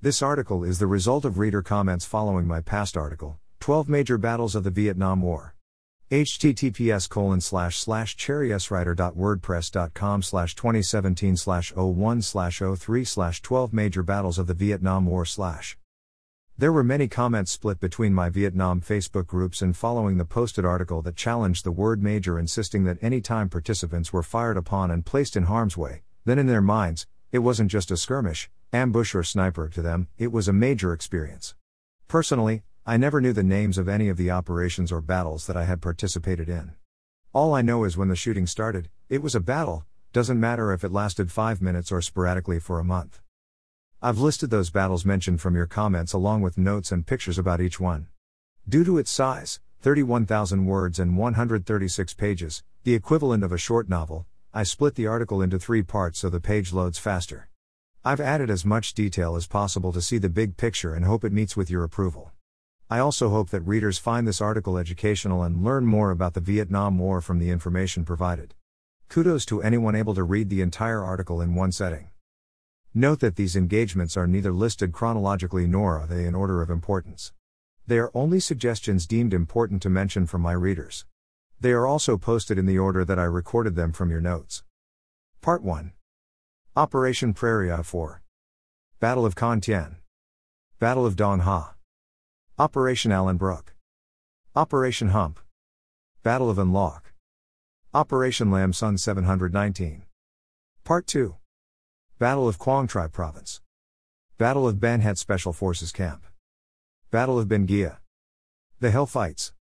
This article is the result of reader comments following my past article, 12 Major Battles of the Vietnam War. https://cherrySwriter.wordpress.com/2017/01/03/12MajorBattlesOfTheVietnam War/ There were many comments split between my Vietnam Facebook groups and following the posted article that challenged the word major, insisting that any time participants were fired upon and placed in harm's way, then in their minds, it wasn't just a skirmish, ambush or sniper to them, it was a major experience. Personally, I never knew the names of any of the operations or battles that I had participated in. All I know is when the shooting started, it was a battle, doesn't matter if it lasted 5 minutes or sporadically for a month. I've listed those battles mentioned from your comments along with notes and pictures about each one. Due to its size, 31,000 words and 136 pages, the equivalent of a short novel, I split the article into 3 parts so the page loads faster. I've added as much detail as possible to see the big picture and hope it meets with your approval. I also hope that readers find this article educational and learn more about the Vietnam War from the information provided. Kudos to anyone able to read the entire article in one setting. Note that these engagements are neither listed chronologically nor are they in order of importance. They are only suggestions deemed important to mention from my readers. They are also posted in the order that I recorded them from your notes. Part 1. Operation Prairie 4. Battle of Con Tien. Battle of Dong Ha. Operation Allen Brook. Operation Hump. Battle of An Loc. Operation Lam Son 719. Part 2. Battle of Quang Tri Province. Battle of Ban Het Special Forces Camp. Battle of Ben Gia. The Hill Fights.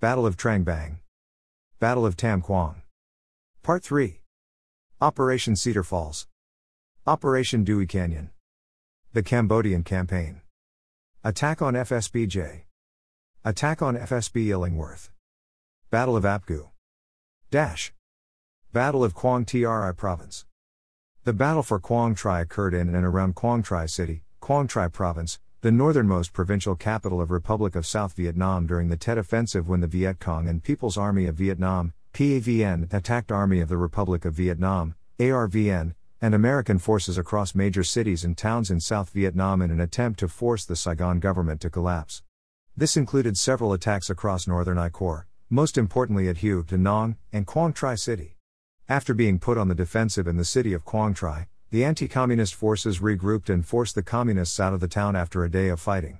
Battle of Trang Bang. Battle of Tam Quang. Part 3. Operation Cedar Falls. Operation Dewey Canyon. The Cambodian Campaign. Attack on FSB-J. Attack on FSB Illingworth. Battle of Apgu. Dash. Battle of Quang Tri Province. The battle for Quang Tri occurred in and around Quang Tri City, Quang Tri Province, the northernmost provincial capital of Republic of South Vietnam during the Tet Offensive, when the Viet Cong and People's Army of Vietnam, PAVN, attacked Army of the Republic of Vietnam, ARVN, and American forces across major cities and towns in South Vietnam in an attempt to force the Saigon government to collapse. This included several attacks across northern I Corps, most importantly at Hue, Da Nang, and Quang Tri City. After being put on the defensive in the city of Quang Tri, the anti-communist forces regrouped and forced the communists out of the town after a day of fighting.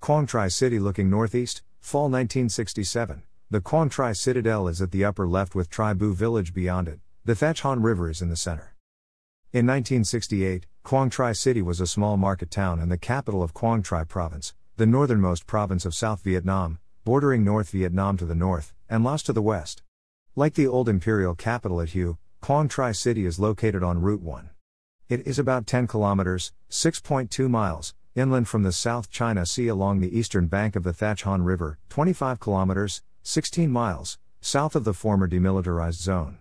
Quang Tri City looking northeast, fall 1967, the Quang Tri Citadel is at the upper left with Tri Bu village beyond it, the Thach Han River is in the center. In 1968, Quang Tri City was a small market town and the capital of Quang Tri Province, the northernmost province of South Vietnam, bordering North Vietnam to the north, and Laos to the west. Like the old imperial capital at Hue, Quang Tri City is located on Route 1. It is about 10 kilometers, 6.2 miles, inland from the South China Sea along the eastern bank of the Thach Han River, 25 kilometers, 16 miles, south of the former demilitarized zone.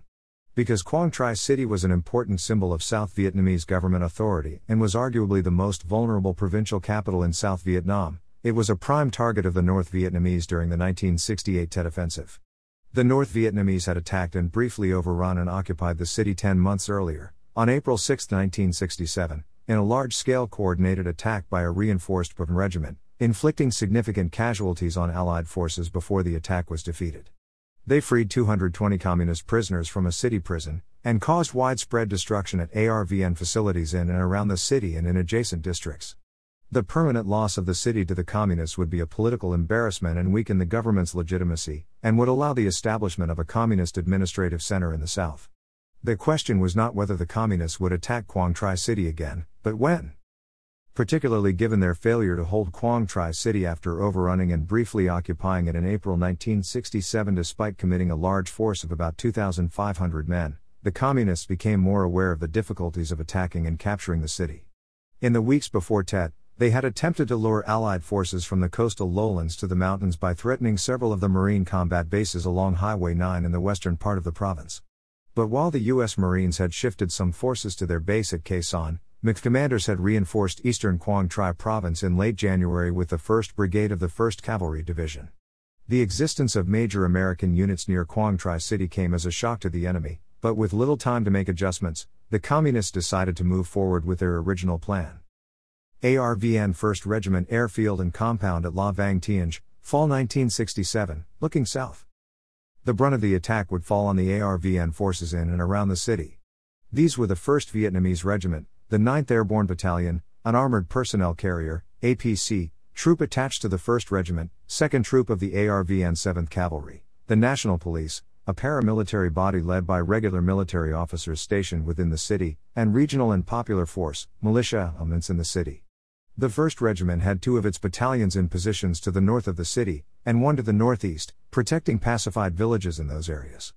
Because Quang Tri City was an important symbol of South Vietnamese government authority and was arguably the most vulnerable provincial capital in South Vietnam, it was a prime target of the North Vietnamese during the 1968 Tet Offensive. The North Vietnamese had attacked and briefly overrun and occupied the city 10 months earlier, on April 6, 1967, in a large-scale coordinated attack by a reinforced Prussian regiment, inflicting significant casualties on Allied forces before the attack was defeated. They freed 220 communist prisoners from a city prison, and caused widespread destruction at ARVN facilities in and around the city and in adjacent districts. The permanent loss of the city to the communists would be a political embarrassment and weaken the government's legitimacy, and would allow the establishment of a communist administrative center in the south. The question was not whether the communists would attack Quang Tri City again, but when. Particularly given their failure to hold Quang Tri City after overrunning and briefly occupying it in April 1967 despite committing a large force of about 2,500 men, the communists became more aware of the difficulties of attacking and capturing the city. In the weeks before Tet, they had attempted to lure Allied forces from the coastal lowlands to the mountains by threatening several of the Marine combat bases along Highway 9 in the western part of the province. But while the U.S. Marines had shifted some forces to their base at Khe Sanh, McCommanders had reinforced eastern Quang Tri Province in late January with the 1st Brigade of the 1st Cavalry Division. The existence of major American units near Quang Tri City came as a shock to the enemy, but with little time to make adjustments, the communists decided to move forward with their original plan. ARVN 1st Regiment Airfield and Compound at La Vang Tianj, fall 1967, looking south. The brunt of the attack would fall on the ARVN forces in and around the city. These were the 1st Vietnamese Regiment, the 9th Airborne Battalion, an Armored Personnel Carrier, APC, troop attached to the 1st Regiment, 2nd Troop of the ARVN 7th Cavalry, the National Police, a paramilitary body led by regular military officers stationed within the city, and regional and popular force, militia elements in the city. The 1st Regiment had 2 of its battalions in positions to the north of the city, and 1 to the northeast, protecting pacified villages in those areas.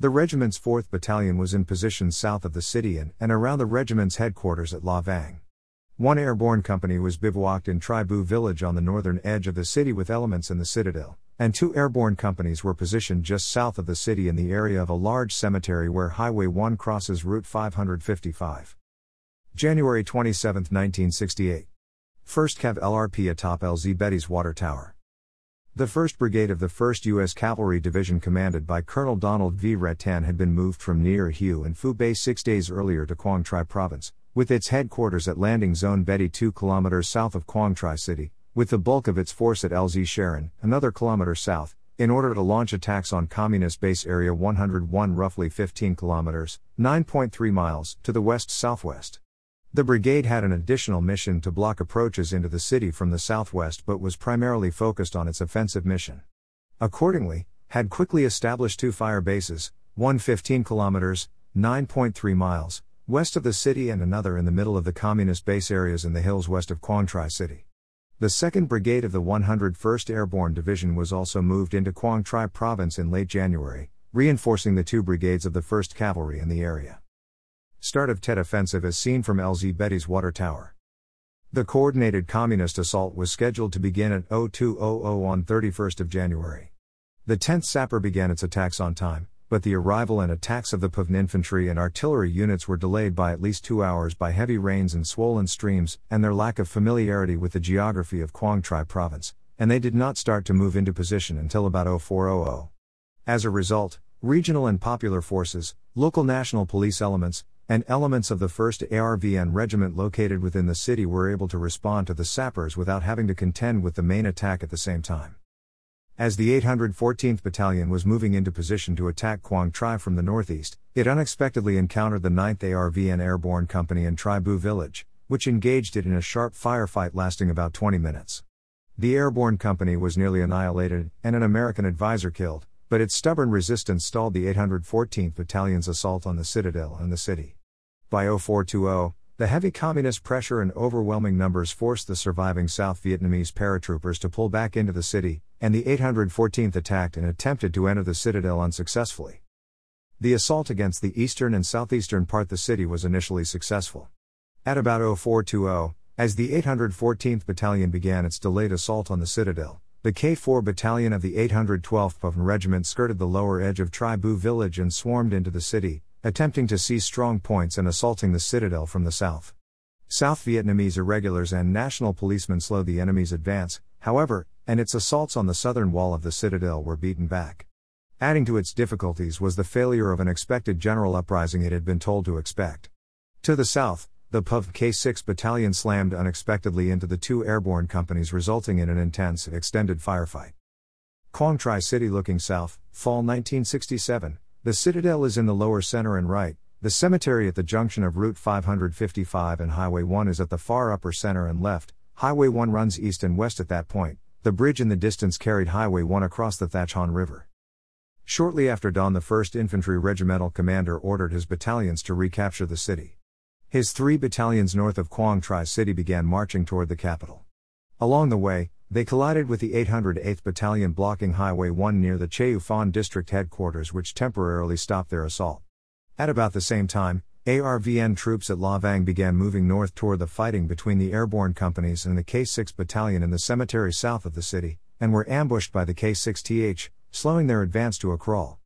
The regiment's 4th Battalion was in positions south of the city and around the regiment's headquarters at La Vang. 1 airborne company was bivouacked in Tri Bu village on the northern edge of the city with elements in the citadel, and 2 airborne companies were positioned just south of the city in the area of a large cemetery where Highway 1 crosses Route 555. January 27, 1968. 1st Cav LRP atop LZ Betty's Water Tower. The 1st Brigade of the 1st U.S. Cavalry Division commanded by Colonel Donald V. Rattan had been moved from near Hue and Phu Bay 6 days earlier to Quang Tri Province, with its headquarters at Landing Zone Betty 2 km south of Quang Tri City, with the bulk of its force at LZ Sharon, another kilometer south, in order to launch attacks on Communist Base Area 101 roughly 15 kilometers, 9.3 miles, to the west-southwest. The brigade had an additional mission to block approaches into the city from the southwest but was primarily focused on its offensive mission. Accordingly, had quickly established 2 fire bases, one 15 kilometers, 9.3 miles, west of the city and another in the middle of the Communist Base areas in the hills west of Quang Tri City. The 2nd Brigade of the 101st Airborne Division was also moved into Quang Tri Province in late January, reinforcing the 2 brigades of the 1st Cavalry in the area. Start of Tet Offensive as seen from LZ Betty's Water Tower. The coordinated communist assault was scheduled to begin at 02:00 on 31st of January. The 10th Sapper began its attacks on time, but the arrival and attacks of the Puvn infantry and artillery units were delayed by at least 2 hours by heavy rains and swollen streams and their lack of familiarity with the geography of Quang Tri Province, and they did not start to move into position until about 04:00. As a result, regional and popular forces, local national police elements, and elements of the 1st ARVN Regiment located within the city were able to respond to the sappers without having to contend with the main attack at the same time. As the 814th Battalion was moving into position to attack Quang Tri from the northeast, it unexpectedly encountered the 9th ARVN Airborne Company in Tri Bu village, which engaged it in a sharp firefight lasting about 20 minutes. The Airborne Company was nearly annihilated and an American advisor killed, but its stubborn resistance stalled the 814th Battalion's assault on the citadel and the city. By 04:20, the heavy communist pressure and overwhelming numbers forced the surviving South Vietnamese paratroopers to pull back into the city, and the 814th attacked and attempted to enter the citadel unsuccessfully. The assault against the eastern and southeastern part of the city was initially successful. At about 04:20, as the 814th Battalion began its delayed assault on the citadel, the K4 Battalion of the 812th Puvn Regiment skirted the lower edge of Tri Bu village and swarmed into the city, attempting to seize strong points and assaulting the citadel from the south. South Vietnamese irregulars and national policemen slowed the enemy's advance, however, and its assaults on the southern wall of the citadel were beaten back. Adding to its difficulties was the failure of an expected general uprising it had been told to expect. To the south, the Puvn K6 Battalion slammed unexpectedly into the 2 airborne companies, resulting in an intense, extended firefight. Quang Tri City looking south, fall 1967. The citadel is in the lower center and right, the cemetery at the junction of Route 555 and Highway 1 is at the far upper center and left, Highway 1 runs east and west at that point, the bridge in the distance carried Highway 1 across the Thach Han River. Shortly after dawn the 1st Infantry Regimental Commander ordered his battalions to recapture the city. His 3 battalions north of Quang Tri City began marching toward the capital. Along the way, they collided with the 808th Battalion blocking Highway 1 near the Cheu Phan District headquarters, which temporarily stopped their assault. At about the same time, ARVN troops at La Vang began moving north toward the fighting between the airborne companies and the K6 Battalion in the cemetery south of the city, and were ambushed by the K6th, slowing their advance to a crawl.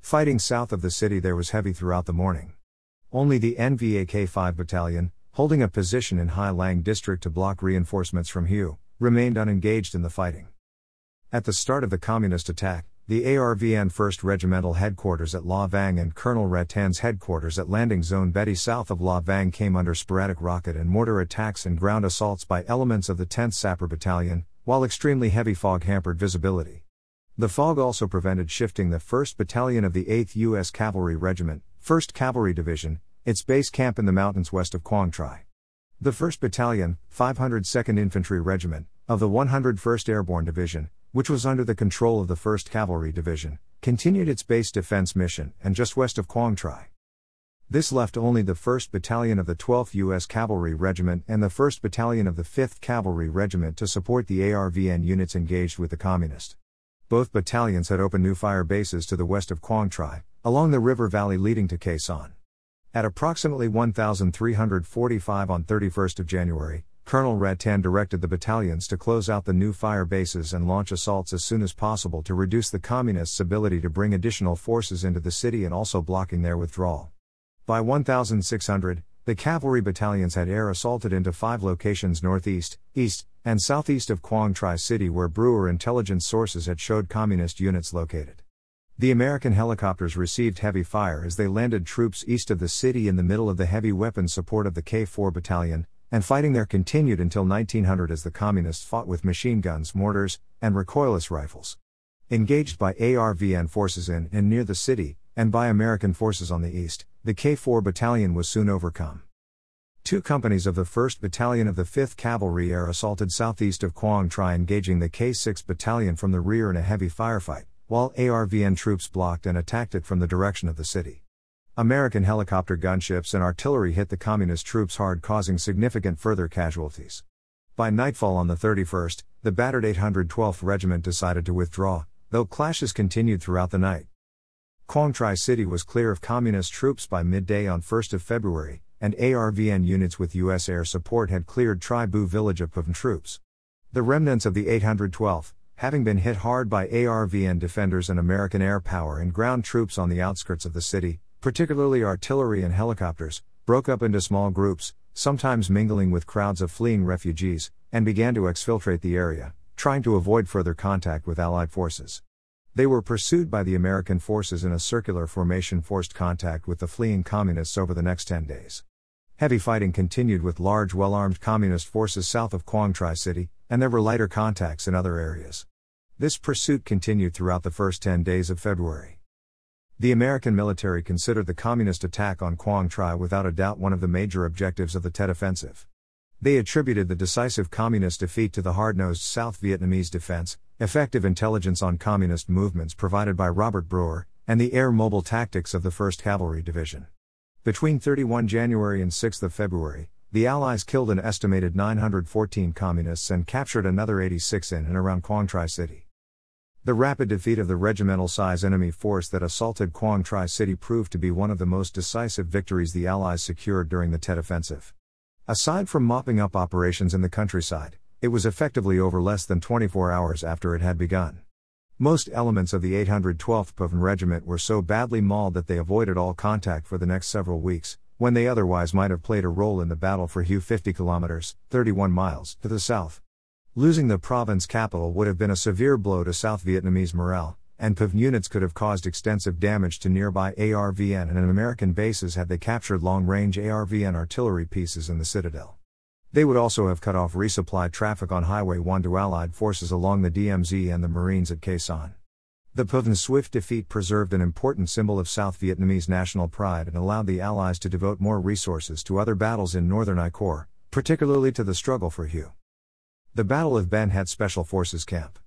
Fighting south of the city there was heavy throughout the morning. Only the NVAK5 Battalion, holding a position in Hai Lang District to block reinforcements from Hue, remained unengaged in the fighting. At the start of the communist attack, the ARVN 1st Regimental headquarters at La Vang and Colonel Rattan's headquarters at Landing Zone Betty south of La Vang came under sporadic rocket and mortar attacks and ground assaults by elements of the 10th Sapper Battalion, while extremely heavy fog hampered visibility. The fog also prevented shifting the 1st Battalion of the 8th U.S. Cavalry Regiment, 1st Cavalry Division, its base camp in the mountains west of Quang Tri. The 1st Battalion, 502nd Infantry Regiment, of the 101st Airborne Division, which was under the control of the 1st Cavalry Division, continued its base defense mission and just west of Quang Tri. This left only the 1st Battalion of the 12th U.S. Cavalry Regiment and the 1st Battalion of the 5th Cavalry Regiment to support the ARVN units engaged with the Communists. Both battalions had opened new fire bases to the west of Quang Tri, along the river valley leading to Khe Sanh. At approximately 1,345 on 31st of January, Colonel Rattan directed the battalions to close out the new fire bases and launch assaults as soon as possible to reduce the Communists' ability to bring additional forces into the city and also blocking their withdrawal. By 1,600, the cavalry battalions had air assaulted into 5 locations northeast, east, and southeast of Quang Tri City where Brewer intelligence sources had showed Communist units located. The American helicopters received heavy fire as they landed troops east of the city in the middle of the heavy weapons support of the K4 Battalion, and fighting there continued until 1900 as the Communists fought with machine guns, mortars, and recoilless rifles. Engaged by ARVN forces in and near the city, and by American forces on the east, the K4 Battalion was soon overcome. 2 companies of the 1st Battalion of the 5th Cavalry air assaulted southeast of Quang Tri, engaging the K6 Battalion from the rear in a heavy firefight, while ARVN troops blocked and attacked it from the direction of the city. American helicopter gunships and artillery hit the Communist troops hard, causing significant further casualties. By nightfall on the 31st, the battered 812th Regiment decided to withdraw, though clashes continued throughout the night. Quang Tri City was clear of Communist troops by midday on 1st of February, and ARVN units with U.S. air support had cleared Tri Bu village of PVN troops. The remnants of the 812th, having been hit hard by ARVN defenders and American air power and ground troops on the outskirts of the city, particularly artillery and helicopters, broke up into small groups, sometimes mingling with crowds of fleeing refugees, and began to exfiltrate the area, trying to avoid further contact with Allied forces. They were pursued by the American forces in a circular formation, forced contact with the fleeing Communists over the next 10 days. Heavy fighting continued with large well-armed Communist forces south of Quang Tri City, and there were lighter contacts in other areas. This pursuit continued throughout the first 10 days of February. The American military considered the Communist attack on Quang Tri without a doubt one of the major objectives of the Tet Offensive. They attributed the decisive Communist defeat to the hard-nosed South Vietnamese defense, effective intelligence on Communist movements provided by Robert Brewer, and the air-mobile tactics of the 1st Cavalry Division. Between 31 January and 6 February, the Allies killed an estimated 914 Communists and captured another 86 in and around Quang Tri City. The rapid defeat of the regimental-size enemy force that assaulted Quang Tri City proved to be one of the most decisive victories the Allies secured during the Tet Offensive. Aside from mopping up operations in the countryside, it was effectively over less than 24 hours after it had begun. Most elements of the 812th PVN Regiment were so badly mauled that they avoided all contact for the next several weeks, when they otherwise might have played a role in the battle for Hue 50 kilometers, 31 miles, to the south. Losing the province capital would have been a severe blow to South Vietnamese morale, and PVN units could have caused extensive damage to nearby ARVN and American bases had they captured long-range ARVN artillery pieces in the citadel. They would also have cut off resupply traffic on Highway 1 to Allied forces along the DMZ and the Marines at Khe Sanh. The PVN's swift defeat preserved an important symbol of South Vietnamese national pride and allowed the Allies to devote more resources to other battles in northern I Corps, particularly to the struggle for Hue. The Battle of Ben Het Special Forces Camp.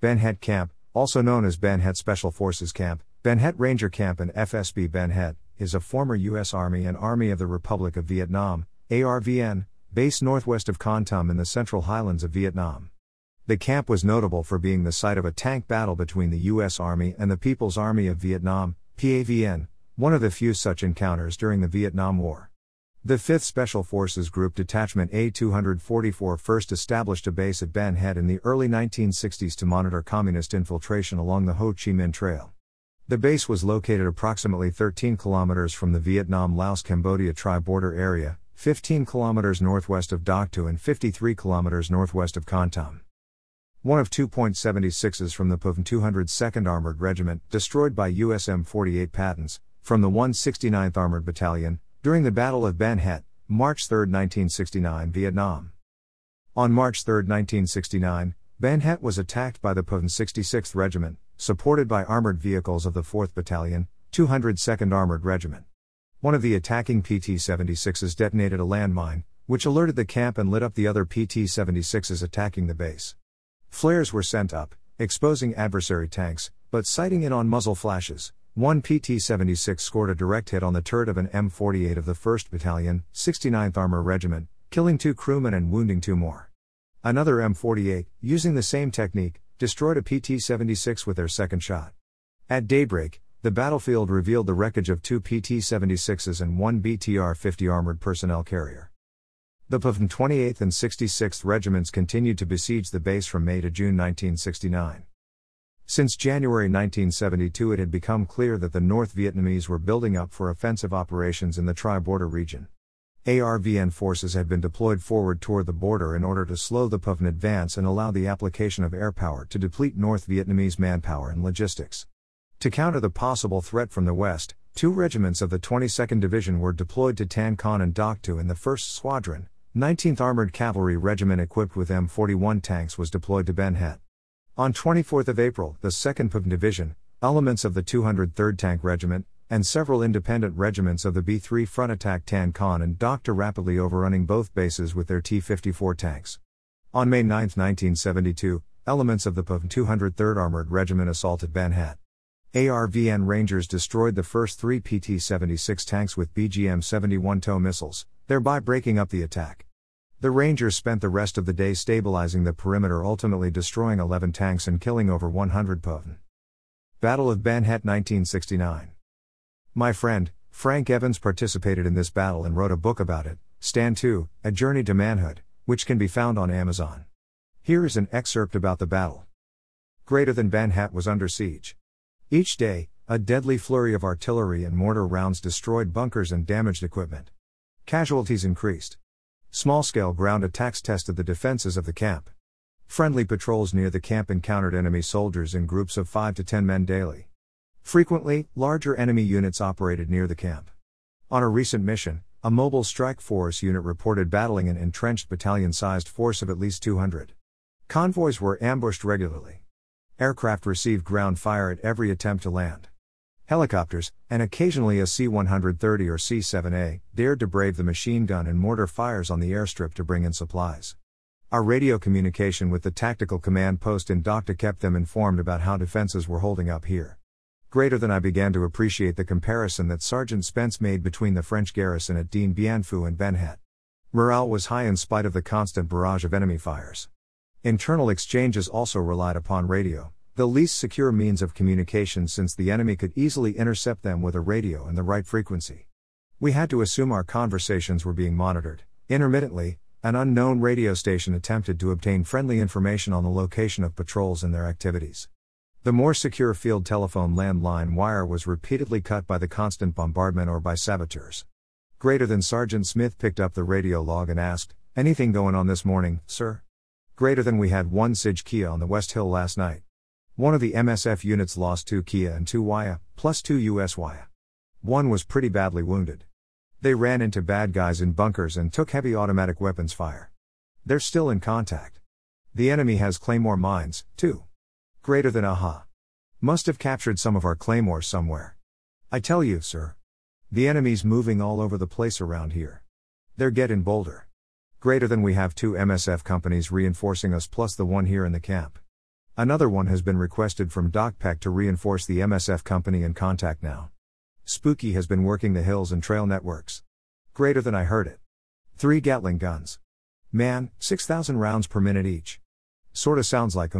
Ben Het Camp, also known as Ben Het Special Forces Camp, Ben Het Ranger Camp and FSB Ben Het, is a former U.S. Army and Army of the Republic of Vietnam, ARVN, base northwest of Con Tum in the central highlands of Vietnam. The camp was notable for being the site of a tank battle between the U.S. Army and the People's Army of Vietnam, PAVN, one of the few such encounters during the Vietnam War. The 5th Special Forces Group Detachment A-244 first established a base at Ben Het in the early 1960s to monitor Communist infiltration along the Ho Chi Minh Trail. The base was located approximately 13 kilometers from the Vietnam-Laos-Cambodia tri-border area, 15 kilometers northwest of Doc Tu and 53 kilometers northwest of Con Tum. One of 2.76s from the POV 202nd Armored Regiment, destroyed by U.S. M48 Pattons, from the 169th Armored Battalion, during the Battle of Ben Het, March 3, 1969, Vietnam. On March 3, 1969, Ben Het was attacked by the POV 66th Regiment, supported by armored vehicles of the 4th Battalion, 202nd Armored Regiment. One of the attacking PT-76s detonated a landmine, which alerted the camp and lit up the other PT-76s attacking the base. Flares were sent up, exposing adversary tanks, but sighting in on muzzle flashes. One PT-76 scored a direct hit on the turret of an M48 of the 1st Battalion, 69th Armor Regiment, killing 2 crewmen and wounding 2 more. Another M48, using the same technique, destroyed a PT-76 with their second shot. At daybreak, the battlefield revealed the wreckage of 2 PT-76s and 1 BTR-50 armored personnel carrier. The POV 28th and 66th Regiments continued to besiege the base from May to June 1969. Since January 1972, it had become clear that the North Vietnamese were building up for offensive operations in the tri-border region. ARVN forces had been deployed forward toward the border in order to slow the POV advance and allow the application of air power to deplete North Vietnamese manpower and logistics. To counter the possible threat from the west, 2 regiments of the 22nd Division were deployed to Tan Con and Doc Tu in the 1st Squadron. 19th Armored Cavalry Regiment equipped with M41 tanks was deployed to Ben Het. On 24 April, the 2nd POV Division, elements of the 203rd Tank Regiment, and several independent regiments of the B3 front attacked Tan Con and Doc Tu, rapidly overrunning both bases with their T-54 tanks. On May 9, 1972, elements of the POV 203rd Armored Regiment assaulted Ben Het. ARVN Rangers destroyed the first 3 PT-76 tanks with BGM-71 TOW missiles, thereby breaking up the attack. The Rangers spent the rest of the day stabilizing the perimeter, ultimately destroying 11 tanks and killing over 100 POV. Battle of Ben Het, 1969. My friend, Frank Evans, participated in this battle and wrote a book about it, Stand To, A Journey to Manhood, which can be found on Amazon. Here is an excerpt about the battle. Greater than Ben Het was under siege. Each day, a deadly flurry of artillery and mortar rounds destroyed bunkers and damaged equipment. Casualties increased. Small-scale ground attacks tested the defenses of the camp. Friendly patrols near the camp encountered enemy soldiers in groups of 5 to 10 men daily. Frequently, larger enemy units operated near the camp. On a recent mission, a mobile strike force unit reported battling an entrenched battalion-sized force of at least 200. Convoys were ambushed regularly. Aircraft received ground fire at every attempt to land. Helicopters, and occasionally a C-130 or C-7A, dared to brave the machine gun and mortar fires on the airstrip to bring in supplies. Our radio communication with the tactical command post in Doc Tu kept them informed about how defenses were holding up here. Greater than I began to appreciate the comparison that Sergeant Spence made between the French garrison at Dien Bien Phu and Ben Het. Morale was high in spite of the constant barrage of enemy fires. Internal exchanges also relied upon radio, the least secure means of communication, since the enemy could easily intercept them with a radio in the right frequency. We had to assume our conversations were being monitored. Intermittently, an unknown radio station attempted to obtain friendly information on the location of patrols and their activities. The more secure field telephone landline wire was repeatedly cut by the constant bombardment or by saboteurs. Greater than Sergeant Smith picked up the radio log and asked, "Anything going on this morning, sir?" Greater than we had 1 SIG Kia on the West Hill last night. One of the MSF units lost 2 Kia and 2 Waya, plus 2 US Waya. One was pretty badly wounded. They ran into bad guys in bunkers and took heavy automatic weapons fire. They're still in contact. The enemy has claymore mines, too. Greater than aha. Must have captured some of our claymores somewhere. I tell you, sir. The enemy's moving all over the place around here. They're getting bolder. Greater than we have 2 MSF companies reinforcing us, plus the one here in the camp. Another one has been requested from Doc Peck to reinforce the MSF company in contact now. Spooky has been working the hills and trail networks. Greater than I heard it. 3 Gatling guns. Man, 6,000 rounds per minute each. Sorta sounds like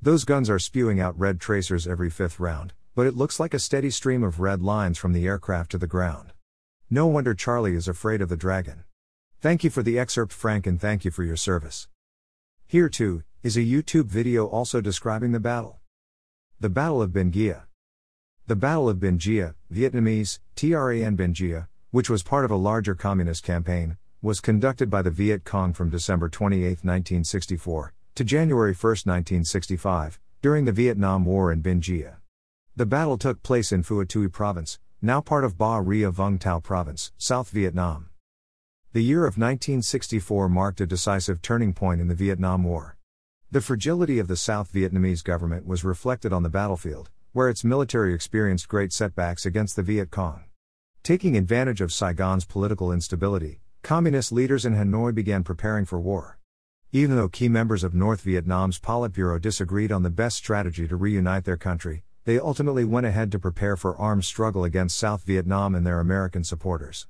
Those guns are spewing out red tracers every 5th round, but it looks like a steady stream of red lines from the aircraft to the ground. No wonder Charlie is afraid of the dragon. Thank you for the excerpt, Frank, and thank you for your service. Here too is a YouTube video also describing the battle. The Battle of Ben Gia. The Battle of Ben Gia, Vietnamese, Tran Ben Gia, which was part of a larger communist campaign, was conducted by the Viet Cong from December 28, 1964, to January 1, 1965, during the Vietnam War in Binh Gia. The battle took place in Phua Thuy Province, now part of Ba Ria Vung Tau Province, South Vietnam. The year of 1964 marked a decisive turning point in the Vietnam War. The fragility of the South Vietnamese government was reflected on the battlefield, where its military experienced great setbacks against the Viet Cong. Taking advantage of Saigon's political instability, communist leaders in Hanoi began preparing for war. Even though key members of North Vietnam's Politburo disagreed on the best strategy to reunite their country, they ultimately went ahead to prepare for armed struggle against South Vietnam and their American supporters.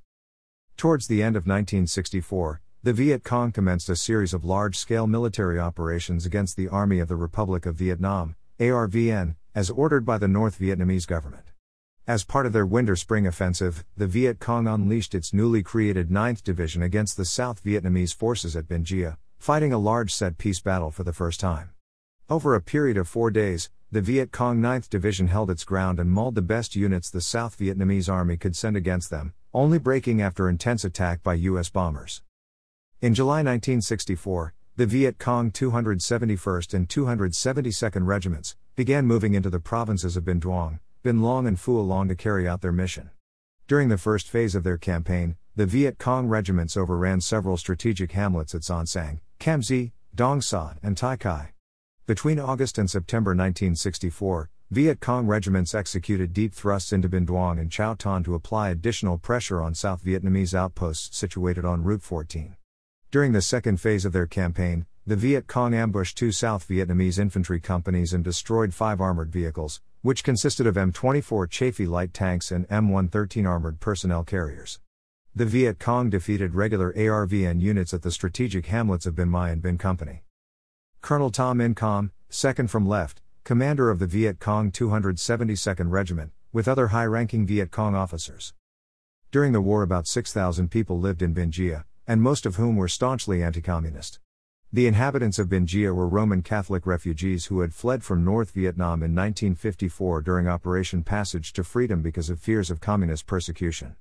Towards the end of 1964, the Viet Cong commenced a series of large-scale military operations against the Army of the Republic of Vietnam, ARVN, as ordered by the North Vietnamese government. As part of their Winter-Spring Offensive, the Viet Cong unleashed its newly created 9th Division against the South Vietnamese forces at Binh Gia, fighting a large set-piece battle for the first time. Over a period of 4 days, the Viet Cong 9th Division held its ground and mauled the best units the South Vietnamese Army could send against them, only breaking after intense attack by U.S. bombers. In July 1964, the Viet Cong 271st and 272nd Regiments began moving into the provinces of Binh Duong, Binh Long and Phu Long to carry out their mission. During the first phase of their campaign, the Viet Cong regiments overran several strategic hamlets at Son Sang, Cam Zi, Dong Sa, and Tai Cai. Between August and September 1964, Viet Cong regiments executed deep thrusts into Binh Duong and Chau Tan to apply additional pressure on South Vietnamese outposts situated on Route 14. During the second phase of their campaign, the Viet Cong ambushed 2 South Vietnamese infantry companies and destroyed 5 armored vehicles, which consisted of M24 Chaffee light tanks and M113 armored personnel carriers. The Viet Cong defeated regular ARVN units at the strategic hamlets of Binh Mai and Binh Company. Colonel Tom Incom, second from left, commander of the Viet Cong 272nd Regiment, with other high-ranking Viet Cong officers. During the war, about 6,000 people lived in Binh Gia, and most of whom were staunchly anti-communist. The inhabitants of Binh Gia were Roman Catholic refugees who had fled from North Vietnam in 1954 during Operation Passage to Freedom because of fears of communist persecution.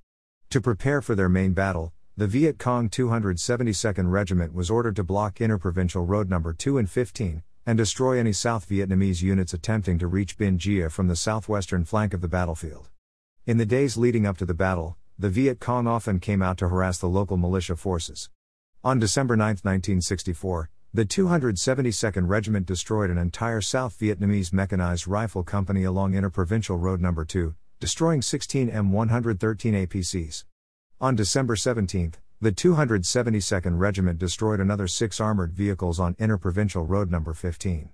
To prepare for their main battle, the Viet Cong 272nd Regiment was ordered to block Interprovincial Road No. 2 and 15, and destroy any South Vietnamese units attempting to reach Binh Gia from the southwestern flank of the battlefield. In the days leading up to the battle, the Viet Cong often came out to harass the local militia forces. On December 9, 1964, the 272nd Regiment destroyed an entire South Vietnamese mechanized rifle company along Interprovincial Road No. 2, destroying 16 M113 APCs. On December 17, the 272nd Regiment destroyed another 6 armored vehicles on Interprovincial Road No. 15.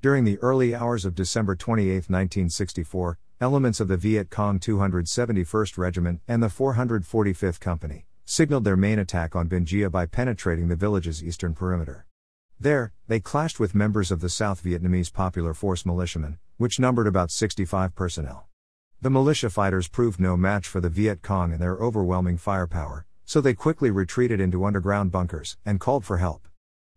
During the early hours of December 28, 1964, elements of the Viet Cong 271st Regiment and the 445th Company signaled their main attack on Binh Gia by penetrating the village's eastern perimeter. There, they clashed with members of the South Vietnamese Popular Force militiamen, which numbered about 65 personnel. The militia fighters proved no match for the Viet Cong and their overwhelming firepower, so they quickly retreated into underground bunkers and called for help.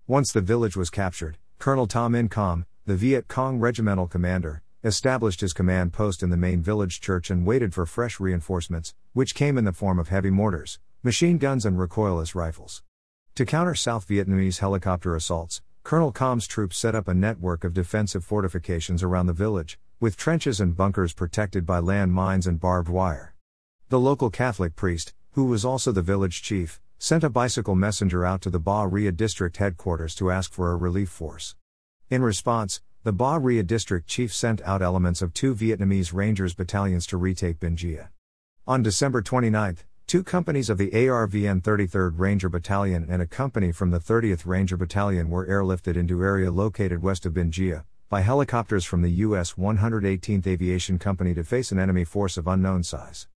Once the village was captured, Colonel Tom Incom, the Viet Cong regimental commander, established his command post in the main village church and waited for fresh reinforcements, which came in the form of heavy mortars, machine guns and recoilless rifles. To counter South Vietnamese helicopter assaults, Colonel Com's troops set up a network of defensive fortifications around the village, with trenches and bunkers protected by land mines and barbed wire. The local Catholic priest, who was also the village chief, sent a bicycle messenger out to the Ba Ria district headquarters to ask for a relief force. In response, the Ba Ria district chief sent out elements of 2 Vietnamese Rangers battalions to retake Binh Gia. On December 29, 2 companies of the ARVN 33rd Ranger Battalion and a company from the 30th Ranger Battalion were airlifted into area located west of Binh Gia by helicopters from the U.S. 118th Aviation Company to face an enemy force of unknown size.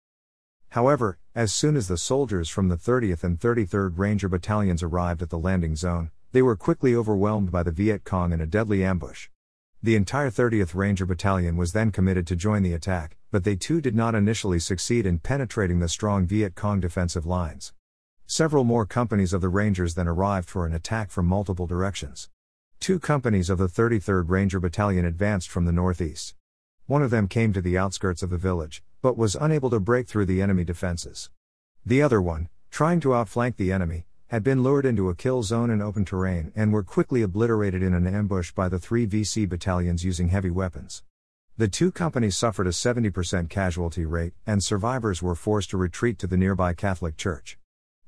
However, as soon as the soldiers from the 30th and 33rd Ranger Battalions arrived at the landing zone, they were quickly overwhelmed by the Viet Cong in a deadly ambush. The entire 30th Ranger Battalion was then committed to join the attack, but they too did not initially succeed in penetrating the strong Viet Cong defensive lines. Several more companies of the Rangers then arrived for an attack from multiple directions. 2 companies of the 33rd Ranger Battalion advanced from the northeast. One of them came to the outskirts of the village, but was unable to break through the enemy defenses. The other one, trying to outflank the enemy, had been lured into a kill zone in open terrain and were quickly obliterated in an ambush by the three VC battalions using heavy weapons. The two companies suffered a 70% casualty rate, and survivors were forced to retreat to the nearby Catholic Church.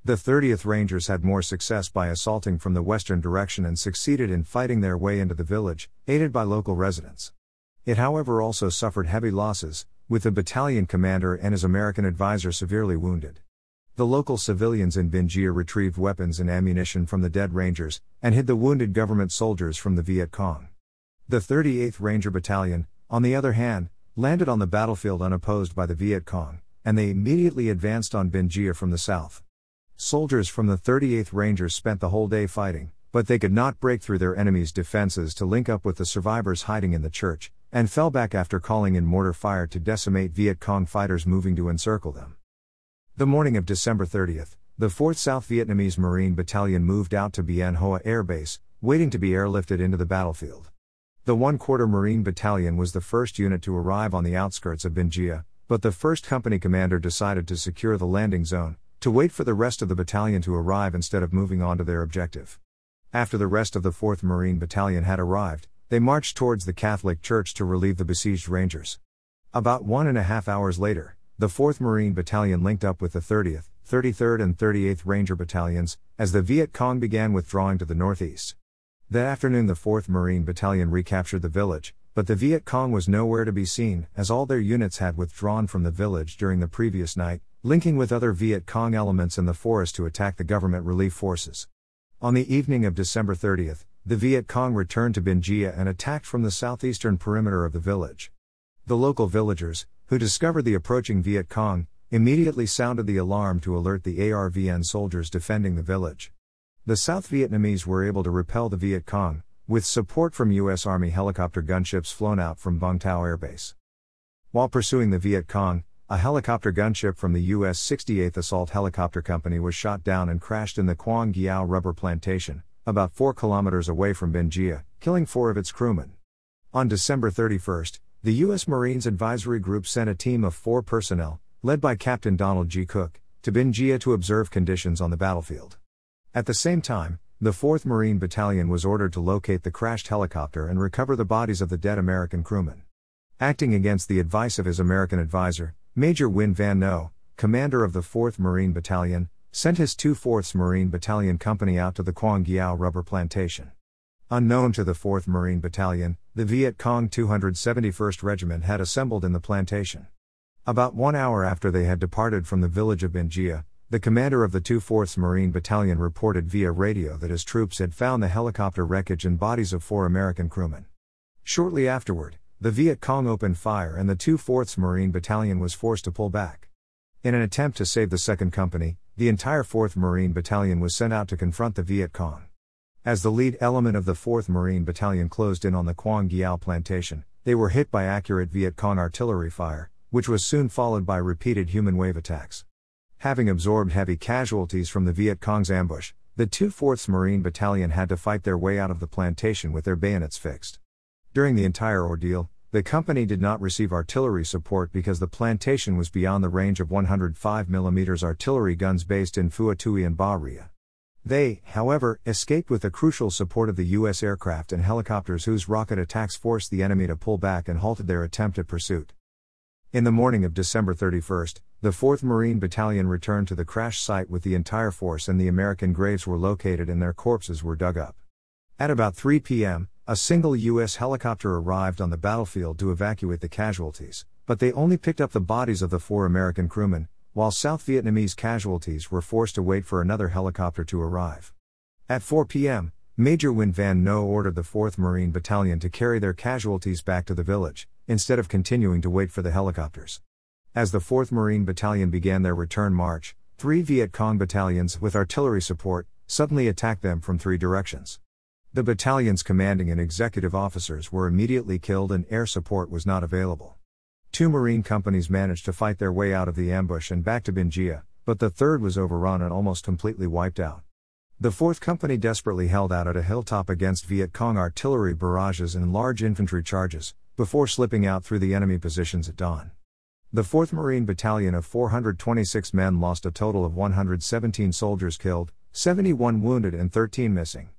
The 30th Rangers had more success by assaulting from the western direction and succeeded in fighting their way into the village, aided by local residents. It, however, also suffered heavy losses, with the battalion commander and his American advisor severely wounded. The local civilians in Bingia retrieved weapons and ammunition from the dead Rangers, and hid the wounded government soldiers from the Viet Cong. The 38th Ranger Battalion, on the other hand, landed on the battlefield unopposed by the Viet Cong, and they immediately advanced on Bingia from the south. Soldiers from the 38th Rangers spent the whole day fighting, but they could not break through their enemy's defenses to link up with the survivors hiding in the church, and fell back after calling in mortar fire to decimate Viet Cong fighters moving to encircle them. The morning of December 30th, the 4th South Vietnamese Marine Battalion moved out to Bien Hoa Air Base, waiting to be airlifted into the battlefield. The 1/4 Marine Battalion was the first unit to arrive on the outskirts of Binh Gia, but the 1st Company commander decided to secure the landing zone, to wait for the rest of the battalion to arrive instead of moving on to their objective. After the rest of the 4th Marine Battalion had arrived, they marched towards the Catholic Church to relieve the besieged Rangers. About 1.5 hours later, the 4th Marine Battalion linked up with the 30th, 33rd and 38th Ranger Battalions, as the Viet Cong began withdrawing to the northeast. That afternoon the 4th Marine Battalion recaptured the village, but the Viet Cong was nowhere to be seen, as all their units had withdrawn from the village during the previous night, linking with other Viet Cong elements in the forest to attack the government relief forces. On the evening of December 30th, the Viet Cong returned to Binh Gia and attacked from the southeastern perimeter of the village. The local villagers, who discovered the approaching Viet Cong, immediately sounded the alarm to alert the ARVN soldiers defending the village. The South Vietnamese were able to repel the Viet Cong, with support from U.S. Army helicopter gunships flown out from Vũng Tàu Air Base. While pursuing the Viet Cong, a helicopter gunship from the U.S. 68th Assault Helicopter Company was shot down and crashed in the Quang Giao rubber plantation, about 4 kilometers away from Binh Gia, killing 4 of its crewmen. On December 31st, the U.S. Marines Advisory Group sent a team of 4 personnel, led by Captain Donald G. Cook, to Binh Gia to observe conditions on the battlefield. At the same time, the 4th Marine Battalion was ordered to locate the crashed helicopter and recover the bodies of the dead American crewmen. Acting against the advice of his American advisor, Major Nguyen Van Nho, commander of the 4th Marine Battalion, sent his 2/4 Marine Battalion Company out to the Quang Giao rubber plantation. Unknown to the 4th Marine Battalion, the Viet Cong 271st Regiment had assembled in the plantation. About 1 hour after they had departed from the village of Binh Gia, the commander of the 2/4 Marine Battalion reported via radio that his troops had found the helicopter wreckage and bodies of 4 American crewmen. Shortly afterward, the Viet Cong opened fire and the 2/4 Marine Battalion was forced to pull back. In an attempt to save the 2nd Company, the entire 4th Marine Battalion was sent out to confront the Viet Cong. As the lead element of the 4th Marine Battalion closed in on the Quang Giao plantation, they were hit by accurate Viet Cong artillery fire, which was soon followed by repeated human wave attacks. Having absorbed heavy casualties from the Viet Cong's ambush, the 2/4 Marine Battalion had to fight their way out of the plantation with their bayonets fixed. During the entire ordeal, the company did not receive artillery support because the plantation was beyond the range of 105 mm artillery guns based in Phua Tui and Ba Ria. They, however, escaped with the crucial support of the U.S. aircraft and helicopters whose rocket attacks forced the enemy to pull back and halted their attempt at pursuit. In the morning of December 31st, the 4th Marine Battalion returned to the crash site with the entire force and the American graves were located and their corpses were dug up. At about 3 p.m., a single U.S. helicopter arrived on the battlefield to evacuate the casualties, but they only picked up the bodies of the 4 American crewmen, while South Vietnamese casualties were forced to wait for another helicopter to arrive. At 4 p.m., Major Nguyen Van Nho ordered the 4th Marine Battalion to carry their casualties back to the village, instead of continuing to wait for the helicopters. As the 4th Marine Battalion began their return march, 3 Viet Cong battalions with artillery support suddenly attacked them from 3 directions. The battalion's commanding and executive officers were immediately killed and air support was not available. 2 Marine companies managed to fight their way out of the ambush and back to Binh Gia, but the 3rd was overrun and almost completely wiped out. The 4th Company desperately held out at a hilltop against Viet Cong artillery barrages and large infantry charges, before slipping out through the enemy positions at dawn. The 4th Marine Battalion of 426 men lost a total of 117 soldiers killed, 71 wounded and 13 missing.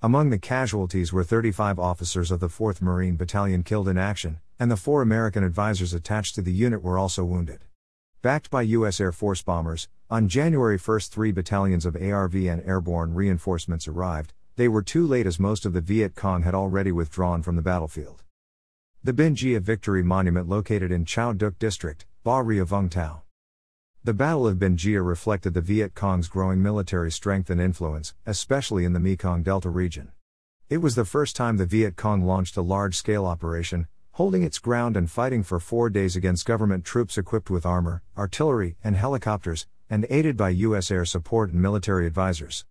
Among the casualties were 35 officers of the 4th Marine Battalion killed in action, and the 4 American advisors attached to the unit were also wounded. Backed by U.S. Air Force bombers, on January 1, 3 battalions of ARV and airborne reinforcements arrived. They were too late as most of the Viet Cong had already withdrawn from the battlefield. The Binh Gia Victory Monument located in Chao Duc District, Ba Ria Vung Tau. The Battle of Binh Gia reflected the Viet Cong's growing military strength and influence, especially in the Mekong Delta region. It was the first time the Viet Cong launched a large-scale operation, holding its ground and fighting for 4 days against government troops equipped with armor, artillery, and helicopters, and aided by U.S. air support and military advisors.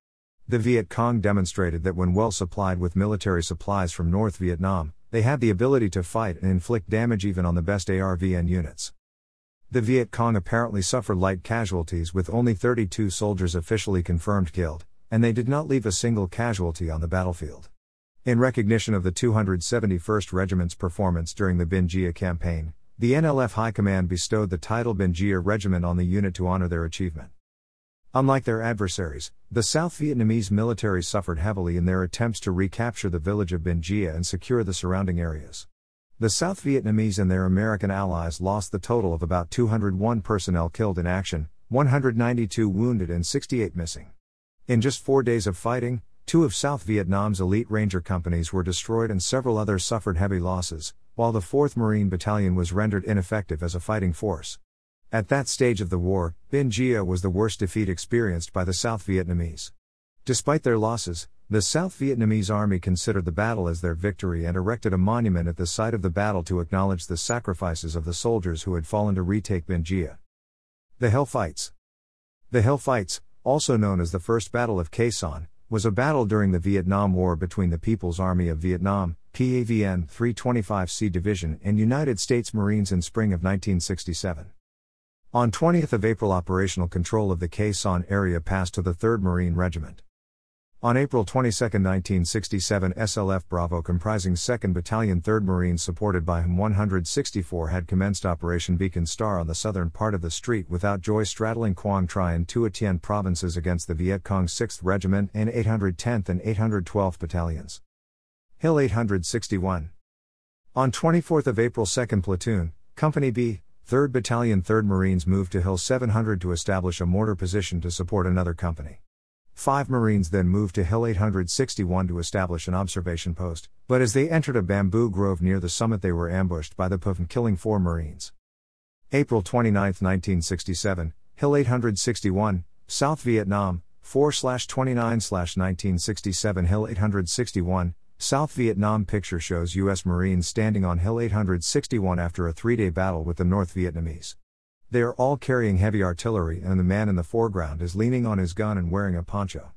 The Viet Cong demonstrated that when well supplied with military supplies from North Vietnam, they had the ability to fight and inflict damage even on the best ARVN units. The Viet Cong apparently suffered light casualties with only 32 soldiers officially confirmed killed, and they did not leave a single casualty on the battlefield. In recognition of the 271st Regiment's performance during the Binh Gia campaign, the NLF High Command bestowed the title Binh Gia Regiment on the unit to honor their achievement. Unlike their adversaries, the South Vietnamese military suffered heavily in their attempts to recapture the village of Binh Gia and secure the surrounding areas. The South Vietnamese and their American allies lost the total of about 201 personnel killed in action, 192 wounded and 68 missing. In just 4 days of fighting, 2 of South Vietnam's elite ranger companies were destroyed and several others suffered heavy losses, while the 4th Marine Battalion was rendered ineffective as a fighting force. At that stage of the war, Binh Gia was the worst defeat experienced by the South Vietnamese. Despite their losses, the South Vietnamese Army considered the battle as their victory and erected a monument at the site of the battle to acknowledge the sacrifices of the soldiers who had fallen to retake Binh Gia. The Hill Fights. The Hill Fights, also known as the First Battle of Khe Son, was a battle during the Vietnam War between the People's Army of Vietnam, PAVN 325C Division and United States Marines in spring of 1967. On 20 April, operational control of the Khe Son area passed to the 3rd Marine Regiment. On April 22, 1967, SLF Bravo comprising 2nd Battalion 3rd Marines supported by HM-164 had commenced Operation Beacon Star on the southern part of the Street Without Joy straddling Quang Tri and Tuatien provinces against the Viet Cong 6th Regiment and 810th and 812th Battalions. Hill 861. On 24 April 2nd Platoon, Company B, 3rd Battalion 3rd Marines moved to Hill 700 to establish a mortar position to support another company. 5 Marines then moved to Hill 861 to establish an observation post, but as they entered a bamboo grove near the summit they were ambushed by the PAVN, killing 4 Marines. April 29, 1967, Hill 861, South Vietnam, 4/29/1967. Hill 861, South Vietnam picture shows U.S. Marines standing on Hill 861 after a 3-day battle with the North Vietnamese. They are all carrying heavy artillery and the man in the foreground is leaning on his gun and wearing a poncho.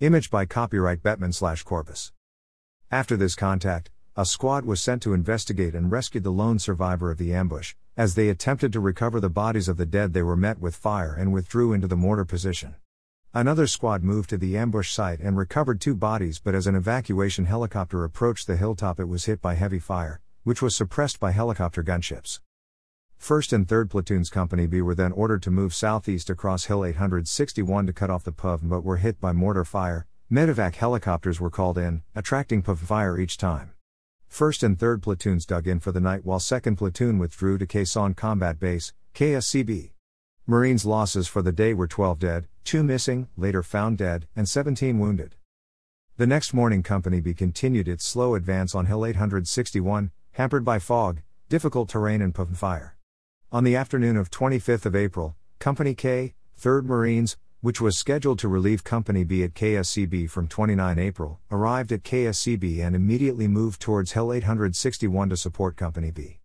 Image by copyright Bettman/Corpus. After this contact, a squad was sent to investigate and rescued the lone survivor of the ambush. As they attempted to recover the bodies of the dead, they were met with fire and withdrew into the mortar position. Another squad moved to the ambush site and recovered 2 bodies, but as an evacuation helicopter approached the hilltop it was hit by heavy fire, which was suppressed by helicopter gunships. 1st and 3rd Platoons Company B were then ordered to move southeast across Hill 861 to cut off the PAVN, but were hit by mortar fire. Medevac helicopters were called in, attracting PAVN fire each time. 1st and 3rd Platoons dug in for the night while 2nd Platoon withdrew to Khe Son Combat Base, KSCB. Marines' losses for the day were 12 dead, 2 missing, later found dead, and 17 wounded. The next morning Company B continued its slow advance on Hill 861, hampered by fog, difficult terrain and PAVN fire. On the afternoon of 25 April, Company K, 3rd Marines, which was scheduled to relieve Company B at KSCB from 29 April, arrived at KSCB and immediately moved towards Hill 861 to support Company B.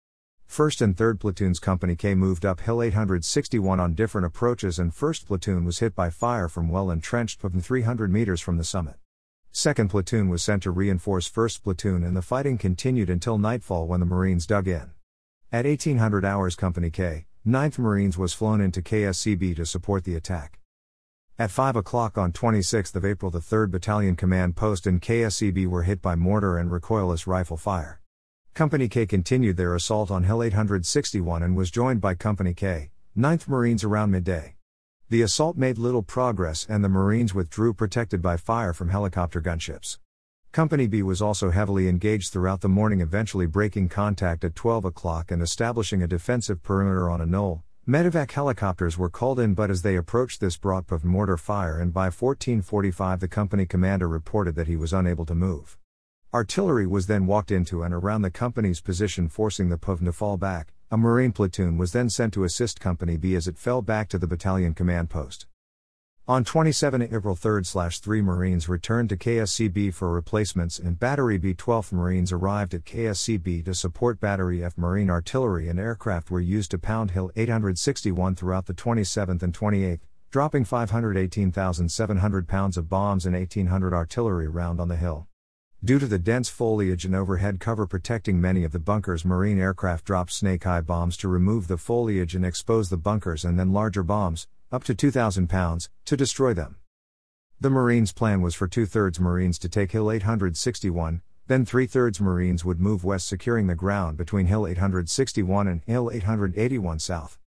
1st and 3rd Platoons Company K moved up Hill 861 on different approaches and 1st Platoon was hit by fire from well-entrenched PAVN 300 meters from the summit. 2nd Platoon was sent to reinforce 1st Platoon and the fighting continued until nightfall when the Marines dug in. At 1800 hours Company K, 9th Marines was flown into KSCB to support the attack. At 5 o'clock on 26 April the 3rd Battalion Command Post and KSCB were hit by mortar and recoilless rifle fire. Company K continued their assault on Hill 861 and was joined by Company K, 9th Marines around midday. The assault made little progress and the Marines withdrew protected by fire from helicopter gunships. Company B was also heavily engaged throughout the morning, eventually breaking contact at 12 o'clock and establishing a defensive perimeter on a knoll. Medevac helicopters were called in, but as they approached this brought POV mortar fire, and by 14:45 the company commander reported that he was unable to move. Artillery was then walked into and around the company's position, forcing the POV to fall back. A Marine platoon was then sent to assist Company B as it fell back to the battalion command post. On 27 April 3/3 Marines returned to KSCB for replacements, and Battery B 12th Marines arrived at KSCB to support Battery F. Marine artillery and aircraft were used to pound Hill 861 throughout the 27th and 28th, dropping 518,700 pounds of bombs and 1,800 artillery round on the hill. Due to the dense foliage and overhead cover protecting many of the bunkers, Marine aircraft dropped snake-eye bombs to remove the foliage and expose the bunkers, and then larger bombs, up to 2,000 pounds, to destroy them. The Marines' plan was for 2/3 Marines to take Hill 861, then 3/3 Marines would move west, securing the ground between Hill 861 and Hill 881 south.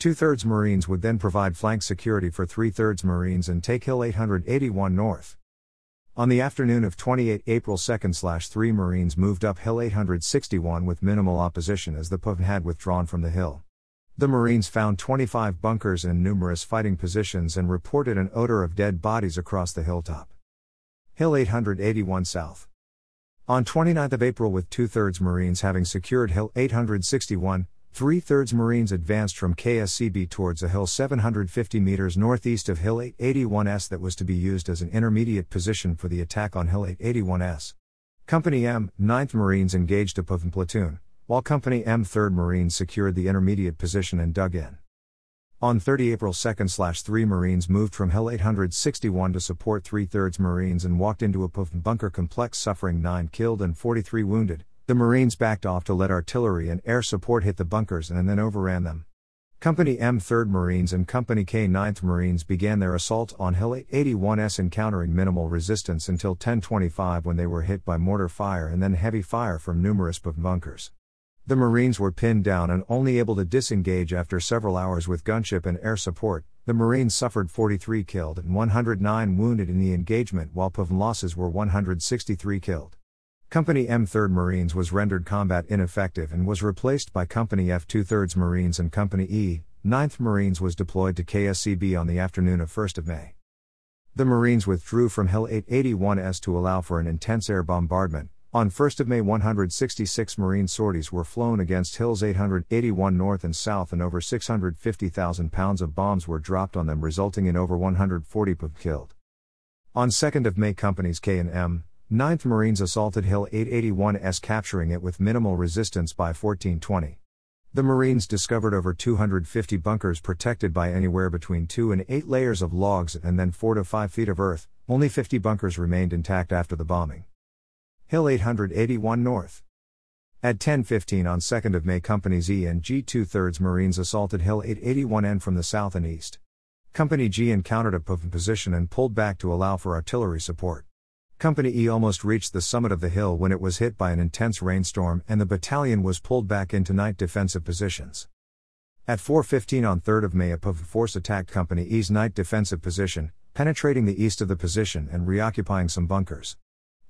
2/3 Marines would then provide flank security for 3/3 Marines and take Hill 881 north. On the afternoon of 28 April 2/3 Marines moved up Hill 861 with minimal opposition as the POV had withdrawn from the hill. The Marines found 25 bunkers and numerous fighting positions and reported an odor of dead bodies across the hilltop. Hill 881 south. On 29 April, with 2/3 Marines having secured Hill 861, 3/3 Marines advanced from KSCB towards a hill 750 meters northeast of Hill 881S that was to be used as an intermediate position for the attack on Hill 881S. Company M, 9th Marines engaged a POV platoon, while Company M 3rd Marines secured the intermediate position and dug in. On 30 April 2/3 Marines moved from Hill 861 to support 3/3 Marines and walked into a POV bunker complex, suffering 9 killed and 43 wounded. The Marines backed off to let artillery and air support hit the bunkers and then overran them. Company M 3rd Marines and Company K 9th Marines began their assault on Hill 881S, encountering minimal resistance until 10:25 when they were hit by mortar fire and then heavy fire from numerous POV bunkers. The Marines were pinned down and only able to disengage after several hours with gunship and air support. The Marines suffered 43 killed and 109 wounded in the engagement, while POV losses were 163 killed. Company M 3rd Marines was rendered combat ineffective and was replaced by Company F 2/3 Marines, and Company E, 9th Marines was deployed to KSCB on the afternoon of 1 May. The Marines withdrew from Hill 881S to allow for an intense air bombardment. On 1 May 166 Marine sorties were flown against Hills 881 north and south, and over 650,000 pounds of bombs were dropped on them, resulting in over 140 POV killed. On 2 May Companies K and M, 9th Marines assaulted Hill 881S, capturing it with minimal resistance by 14:20. The Marines discovered over 250 bunkers protected by anywhere between 2 and 8 layers of logs and then 4 to 5 feet of earth. Only 50 bunkers remained intact after the bombing. Hill 881 north. At 10:15 on 2 May Companies E and G 2/3 Marines assaulted Hill 881N from the south and east. Company G encountered a POV position and pulled back to allow for artillery support. Company E almost reached the summit of the hill when it was hit by an intense rainstorm and the battalion was pulled back into night defensive positions. At 4:15 on 3 May a POV force attacked Company E's night defensive position, penetrating the east of the position and reoccupying some bunkers.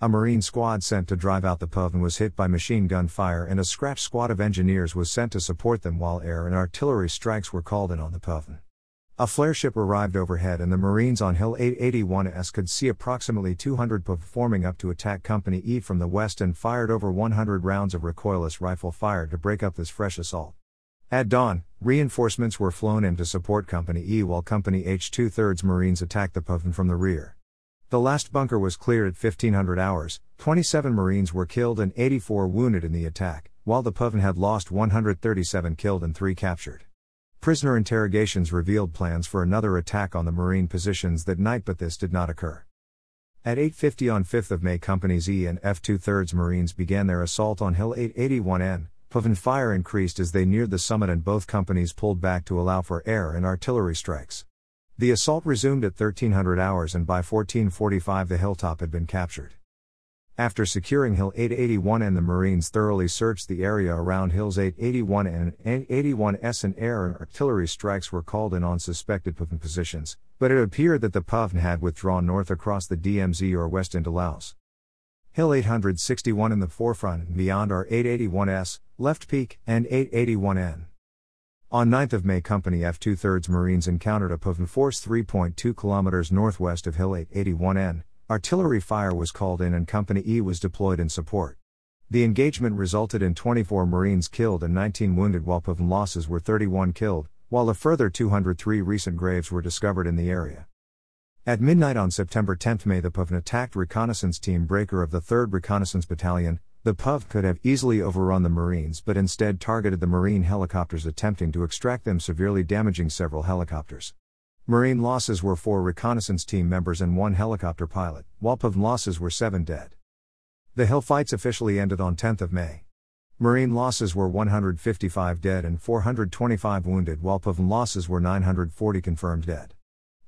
A Marine squad sent to drive out the POV and was hit by machine gun fire, and a scratch squad of engineers was sent to support them while air and artillery strikes were called in on the POV. A flare-ship arrived overhead and the Marines on Hill 881S could see approximately 200 POV forming up to attack Company E from the west and fired over 100 rounds of recoilless rifle fire to break up this fresh assault. At dawn, reinforcements were flown in to support Company E while Company H 2/3 Marines attacked the POV from the rear. The last bunker was cleared at 1500 hours, 27 Marines were killed and 84 wounded in the attack, while the POV had lost 137 killed and 3 captured. Prisoner interrogations revealed plans for another attack on the Marine positions that night, but this did not occur. At 8:50 on 5 May Companies E and F 2/3 Marines began their assault on Hill 881N, POV and fire increased as they neared the summit and both companies pulled back to allow for air and artillery strikes. The assault resumed at 1300 hours and by 14:45 the hilltop had been captured. After securing Hill 881 and the Marines thoroughly searched the area around Hills 881 and 881S, and air and artillery strikes were called in on suspected Puffin positions, but it appeared that the Puffin had withdrawn north across the DMZ or west into Laos. Hill 861 in the forefront and beyond are 881S, Left Peak, and 881N. On 9th of May, Company F-2/3 Marines encountered a Puffin force 3.2 km northwest of Hill 881N. Artillery fire was called in and Company E was deployed in support. The engagement resulted in 24 Marines killed and 19 wounded, while Puffin losses were 31 killed, while a further 203 recent graves were discovered in the area. At midnight on September 10 May, the Puffin attacked reconnaissance team Breaker of the 3rd Reconnaissance Battalion. The Puff could have easily overrun the Marines but instead targeted the Marine helicopters attempting to extract them, severely damaging several helicopters. Marine losses were 4 reconnaissance team members and 1 helicopter pilot, while Puff losses were 7 dead. The Hill fights officially ended on 10th of May. Marine losses were 155 dead and 425 wounded, while Puff losses were 940 confirmed dead.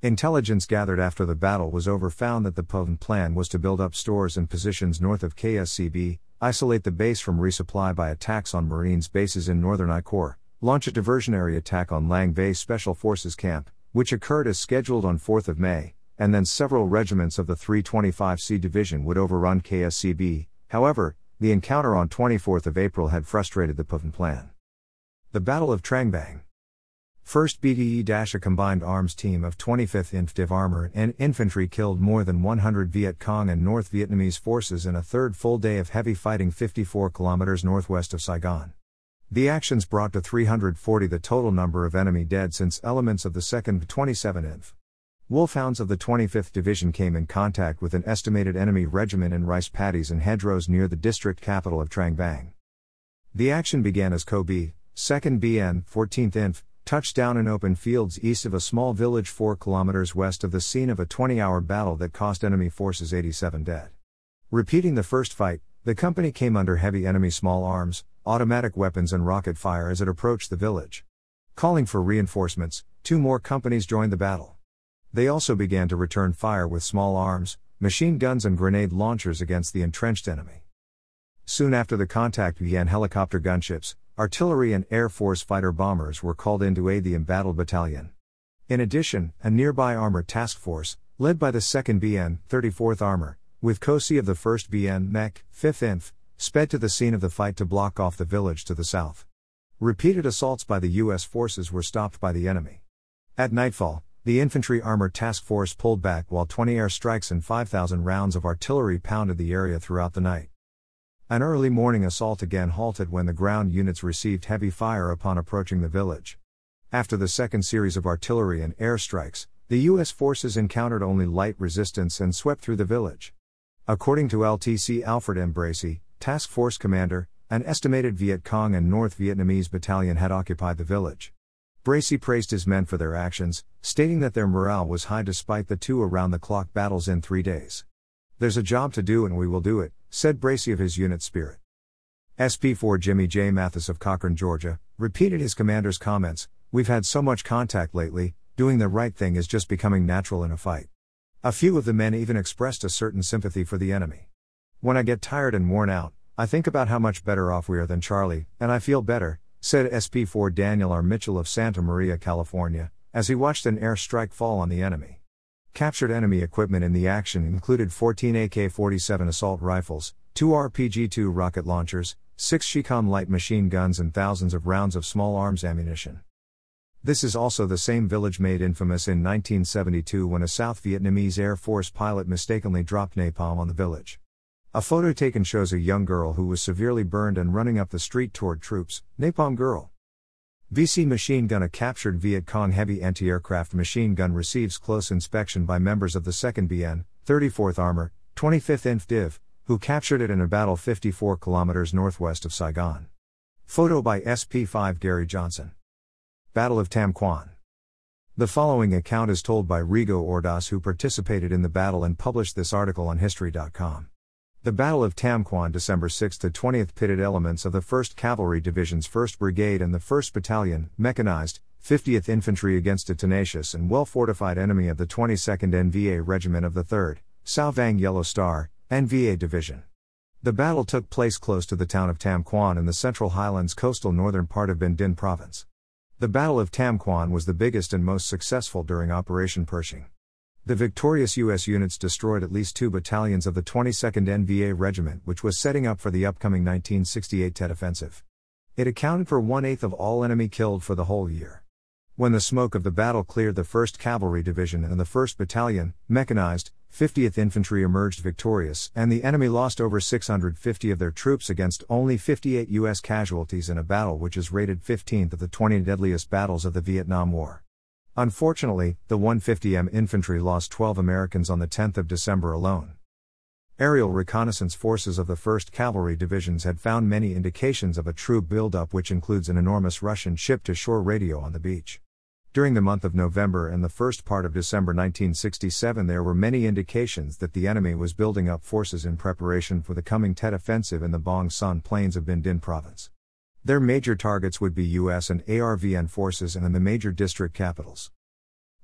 Intelligence gathered after the battle was over found that the Puff plan was to build up stores and positions north of KSCB, isolate the base from resupply by attacks on Marines bases in northern I Corps, launch a diversionary attack on Lang Bay Special Forces Camp, which occurred as scheduled on 4th of May, and then several regiments of the 325C Division would overrun KSCB. However, the encounter on 24th of April had frustrated the Puffin plan. The Battle of Trang Bang. 1st BDE- a combined arms team of 25th Inf Div Armor and Infantry killed more than 100 Viet Cong and North Vietnamese forces in a third full day of heavy fighting 54 km northwest of Saigon. The actions brought to 340 the total number of enemy dead since elements of the 2nd 27 Inf. Wolfhounds of the 25th Division came in contact with an estimated enemy regiment in rice paddies and hedgerows near the district capital of Trang Bang. The action began as Co. B, 2nd BN, 14th Inf, touched down in open fields east of a small village 4 km west of the scene of a 20-hour battle that cost enemy forces 87 dead. Repeating the first fight, the company came under heavy enemy small arms, automatic weapons and rocket fire as it approached the village. Calling for reinforcements, 2 more companies joined the battle. They also began to return fire with small arms, machine guns and grenade launchers against the entrenched enemy. Soon after the contact began, helicopter gunships, artillery and Air Force fighter bombers were called in to aid the embattled battalion. In addition, a nearby armored task force, led by the 2nd BN, 34th Armor, with COSI of the 1st BN MEC, 5th Inf, sped to the scene of the fight to block off the village to the south. Repeated assaults by the U.S. forces were stopped by the enemy. At nightfall, the infantry armored task force pulled back while 20 airstrikes and 5,000 rounds of artillery pounded the area throughout the night. An early morning assault again halted when the ground units received heavy fire upon approaching the village. After the second series of artillery and airstrikes, the U.S. forces encountered only light resistance and swept through the village. According to LTC Alfred M. Bracey, Task Force Commander, an estimated Viet Cong and North Vietnamese battalion had occupied the village. Bracey praised his men for their actions, stating that their morale was high despite the 2 around-the-clock battles in 3 days. "There's a job to do and we will do it," said Bracey of his unit's spirit. SP4 Jimmy J. Mathis of Cochran, Georgia, repeated his commander's comments, "We've had so much contact lately, doing the right thing is just becoming natural in a fight." A few of the men even expressed a certain sympathy for the enemy. "When I get tired and worn out, I think about how much better off we are than Charlie, and I feel better," said SP4 Daniel R. Mitchell of Santa Maria, California, as he watched an air strike fall on the enemy. Captured enemy equipment in the action included 14 AK-47 assault rifles, 2 RPG-2 rocket launchers, 6 Shikam light machine guns and thousands of rounds of small arms ammunition. This is also the same village made infamous in 1972 when a South Vietnamese Air Force pilot mistakenly dropped napalm on the village. A photo taken shows a young girl who was severely burned and running up the street toward troops. "Napalm girl." VC machine gun. A captured Viet Cong heavy anti-aircraft machine gun receives close inspection by members of the 2nd BN, 34th Armor, 25th Inf Div, who captured it in a battle 54 km northwest of Saigon. Photo by SP5 Gary Johnson. Battle of Tam Quan. The following account is told by Rigo Ordas, who participated in the battle and published this article on History.com. The Battle of Tam Quan, December 6–20, pitted elements of the 1st Cavalry Division's 1st Brigade and the 1st Battalion, Mechanized, 50th Infantry against a tenacious and well-fortified enemy of the 22nd NVA Regiment of the 3rd, Sao Vang Yellow Star, NVA Division. The battle took place close to the town of Tam Quan in the Central Highlands coastal northern part of Binh Dinh Province. The Battle of Tam Quan was the biggest and most successful during Operation Pershing. The victorious U.S. units destroyed at least 2 battalions of the 22nd NVA Regiment, which was setting up for the upcoming 1968 Tet Offensive. It accounted for 1/8 of all enemy killed for the whole year. When the smoke of the battle cleared, the 1st Cavalry Division and the 1st Battalion, mechanized, 50th Infantry emerged victorious, and the enemy lost over 650 of their troops against only 58 U.S. casualties in a battle which is rated 15th of the 20 deadliest battles of the Vietnam War. Unfortunately, the 150M Infantry lost 12 Americans on the 10th of December alone. Aerial reconnaissance forces of the 1st Cavalry Divisions had found many indications of a true buildup, which includes an enormous Russian ship-to-shore radio on the beach. During the month of November and the first part of December 1967, there were many indications that the enemy was building up forces in preparation for the coming Tet Offensive in the Bong Son Plains of Binh Dinh Province. Their major targets would be U.S. and ARVN forces and in the major district capitals.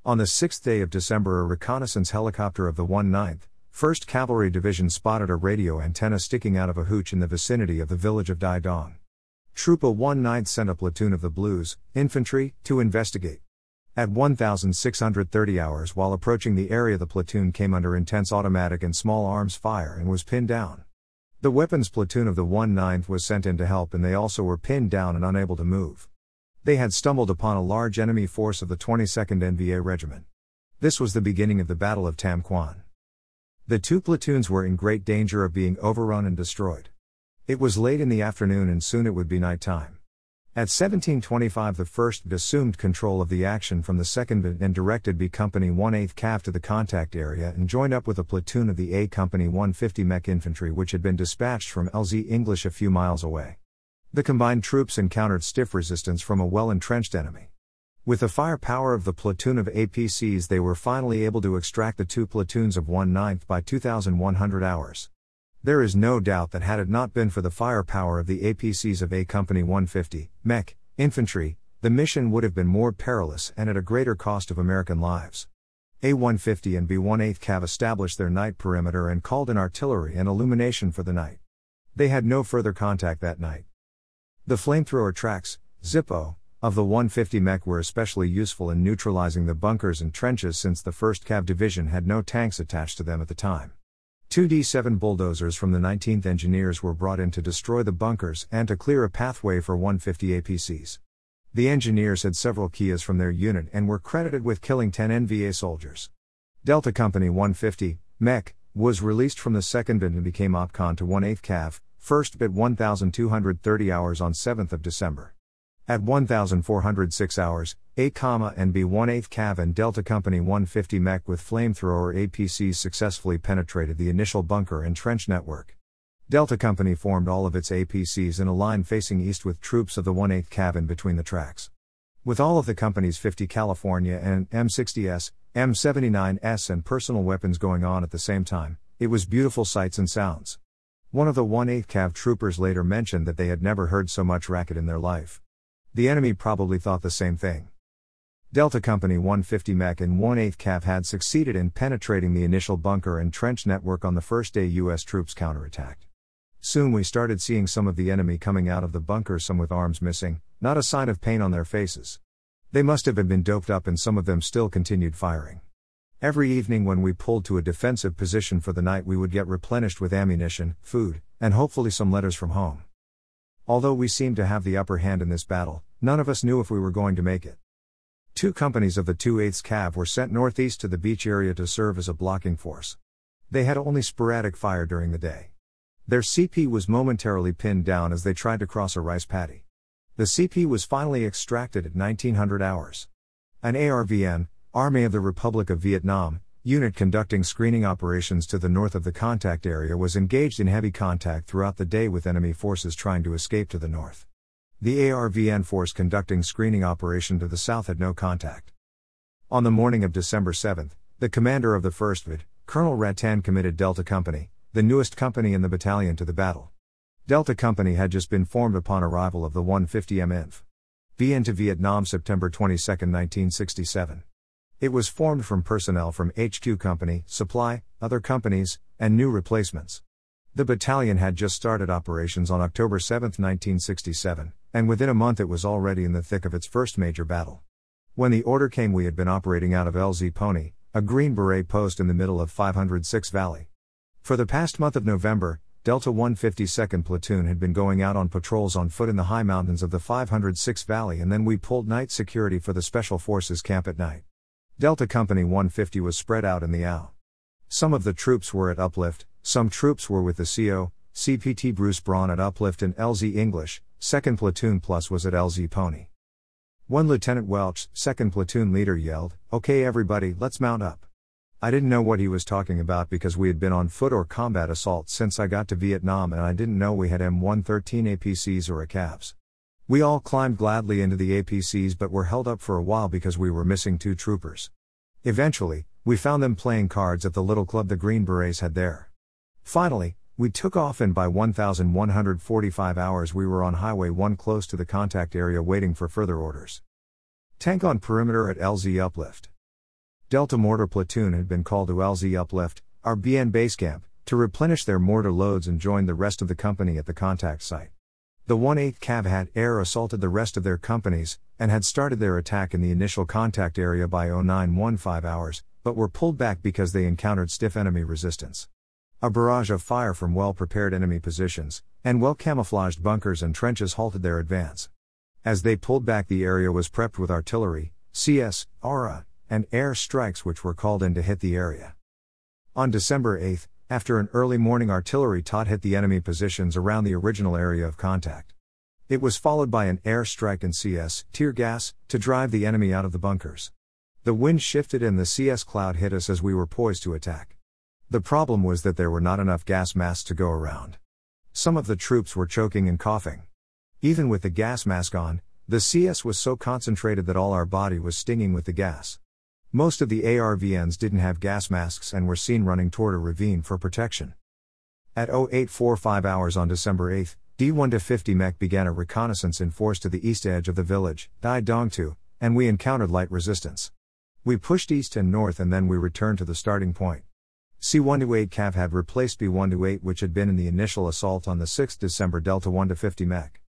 On the 6th day of December, a reconnaissance helicopter of the 1/9th, 1st Cavalry Division spotted a radio antenna sticking out of a hooch in the vicinity of the village of Dai Dong. Troopa 1/9th sent a platoon of the Blues Infantry to investigate. At 1,630 hours while approaching the area, the platoon came under intense automatic and small arms fire and was pinned down. The weapons platoon of the 1/9th was sent in to help, and they also were pinned down and unable to move. They had stumbled upon a large enemy force of the 22nd NVA Regiment. This was the beginning of the Battle of Tam Quan. The 2 platoons were in great danger of being overrun and destroyed. It was late in the afternoon and soon it would be nighttime. At 1725, the 1st assumed control of the action from the 2nd and directed B Company 1/8 Cav to the contact area and joined up with a platoon of the A Company 150 Mech Infantry, which had been dispatched from LZ English a few miles away. The combined troops encountered stiff resistance from a well-entrenched enemy. With the firepower of the platoon of APCs, they were finally able to extract the 2 platoons of 1/9th by 2,100 hours. There is no doubt that had it not been for the firepower of the APCs of A Company 150, Mech, Infantry, the mission would have been more perilous and at a greater cost of American lives. A-150 and B-1/8 Cav established their night perimeter and called in artillery and illumination for the night. They had no further contact that night. The flamethrower tracks, Zippo, of the 150 Mech were especially useful in neutralizing the bunkers and trenches, since the 1st Cav Division had no tanks attached to them at the time. 2 D7 bulldozers from the 19th Engineers were brought in to destroy the bunkers and to clear a pathway for 150 APCs. The Engineers had several Kias from their unit and were credited with killing 10 NVA soldiers. Delta Company 150, Mech, was released from the 2nd BIT and became OPCON to 1/8 Cav, 1st BIT 1,230 hours on 7th of December. At 1,406 hours, A, and B-1/8 Cav and Delta Company 150 Mech with flamethrower APCs successfully penetrated the initial bunker and trench network. Delta Company formed all of its APCs in a line facing east with troops of the 1/8 Cav in between the tracks. With all of the company's 50 California and M60S, M79S and personal weapons going on at the same time, it was beautiful sights and sounds. One of the 1/8 Cav troopers later mentioned that they had never heard so much racket in their life. The enemy probably thought the same thing. Delta Company 150 Mech and 1/8 Cav had succeeded in penetrating the initial bunker and trench network on the first day U.S. troops counterattacked. Soon we started seeing some of the enemy coming out of the bunker, some with arms missing, not a sign of pain on their faces. They must have been doped up, and some of them still continued firing. Every evening when we pulled to a defensive position for the night, we would get replenished with ammunition, food, and hopefully some letters from home. Although we seemed to have the upper hand in this battle, none of us knew if we were going to make it. 2 companies of the 2/8 Cav were sent northeast to the beach area to serve as a blocking force. They had only sporadic fire during the day. Their CP was momentarily pinned down as they tried to cross a rice paddy. The CP was finally extracted at 1900 hours. An ARVN, Army of the Republic of Vietnam, unit conducting screening operations to the north of the contact area was engaged in heavy contact throughout the day with enemy forces trying to escape to the north. The ARVN force conducting screening operation to the south had no contact. On the morning of December 7, the commander of the 1st VID, Colonel Rattan, committed Delta Company, the newest company in the battalion, to the battle. Delta Company had just been formed upon arrival of the 150M Inf. V into Vietnam September 22, 1967. It was formed from personnel from HQ Company, Supply, other companies, and new replacements. The battalion had just started operations on October 7, 1967, and within a month it was already in the thick of its first major battle. When the order came, we had been operating out of LZ Pony, a Green Beret post in the middle of 506 Valley. For the past month of November, Delta 152nd Platoon had been going out on patrols on foot in the high mountains of the 506 Valley, and then we pulled night security for the Special Forces camp at night. Delta Company 150 was spread out in the OW. Some of the troops were at Uplift, some troops were with the CO, CPT Bruce Braun at Uplift, and LZ English, 2nd Platoon Plus was at LZ Pony. One Lieutenant Welch, 2nd Platoon leader, yelled, "Okay everybody, let's mount up." I didn't know what he was talking about because we had been on foot or combat assault since I got to Vietnam, and I didn't know we had M113 APCs or ACAVs. We all climbed gladly into the APCs but were held up for a while because we were missing two troopers. Eventually, we found them playing cards at the little club the Green Berets had there. Finally, we took off, and by 1,145 hours we were on Highway 1 close to the contact area waiting for further orders. Tank on perimeter at LZ Uplift. Delta Mortar Platoon had been called to LZ Uplift, our BN base camp, to replenish their mortar loads and joined the rest of the company at the contact site. The 1/8th Cav had air assaulted the rest of their companies, and had started their attack in the initial contact area by 09:15 hours, but were pulled back because they encountered stiff enemy resistance. A barrage of fire from well-prepared enemy positions, and well-camouflaged bunkers and trenches halted their advance. As they pulled back, the area was prepped with artillery, CS, ARA, and air strikes which were called in to hit the area. On December 8, after an early morning artillery tot hit the enemy positions around the original area of contact. It was followed by an air strike and CS, tear gas, to drive the enemy out of the bunkers. The wind shifted and the CS cloud hit us as we were poised to attack. The problem was that there were not enough gas masks to go around. Some of the troops were choking and coughing. Even with the gas mask on, the CS was so concentrated that all our body was stinging with the gas. Most of the ARVNs didn't have gas masks and were seen running toward a ravine for protection. At 08:45 hours on December 8, D1 to 50 Mech began a reconnaissance in force to the east edge of the village, Dai Dong Tu, and we encountered light resistance. We pushed east and north, and then we returned to the starting point. C128 Cav had replaced B128, which had been in the initial assault on the 6th December Delta 1 to 50 Mech.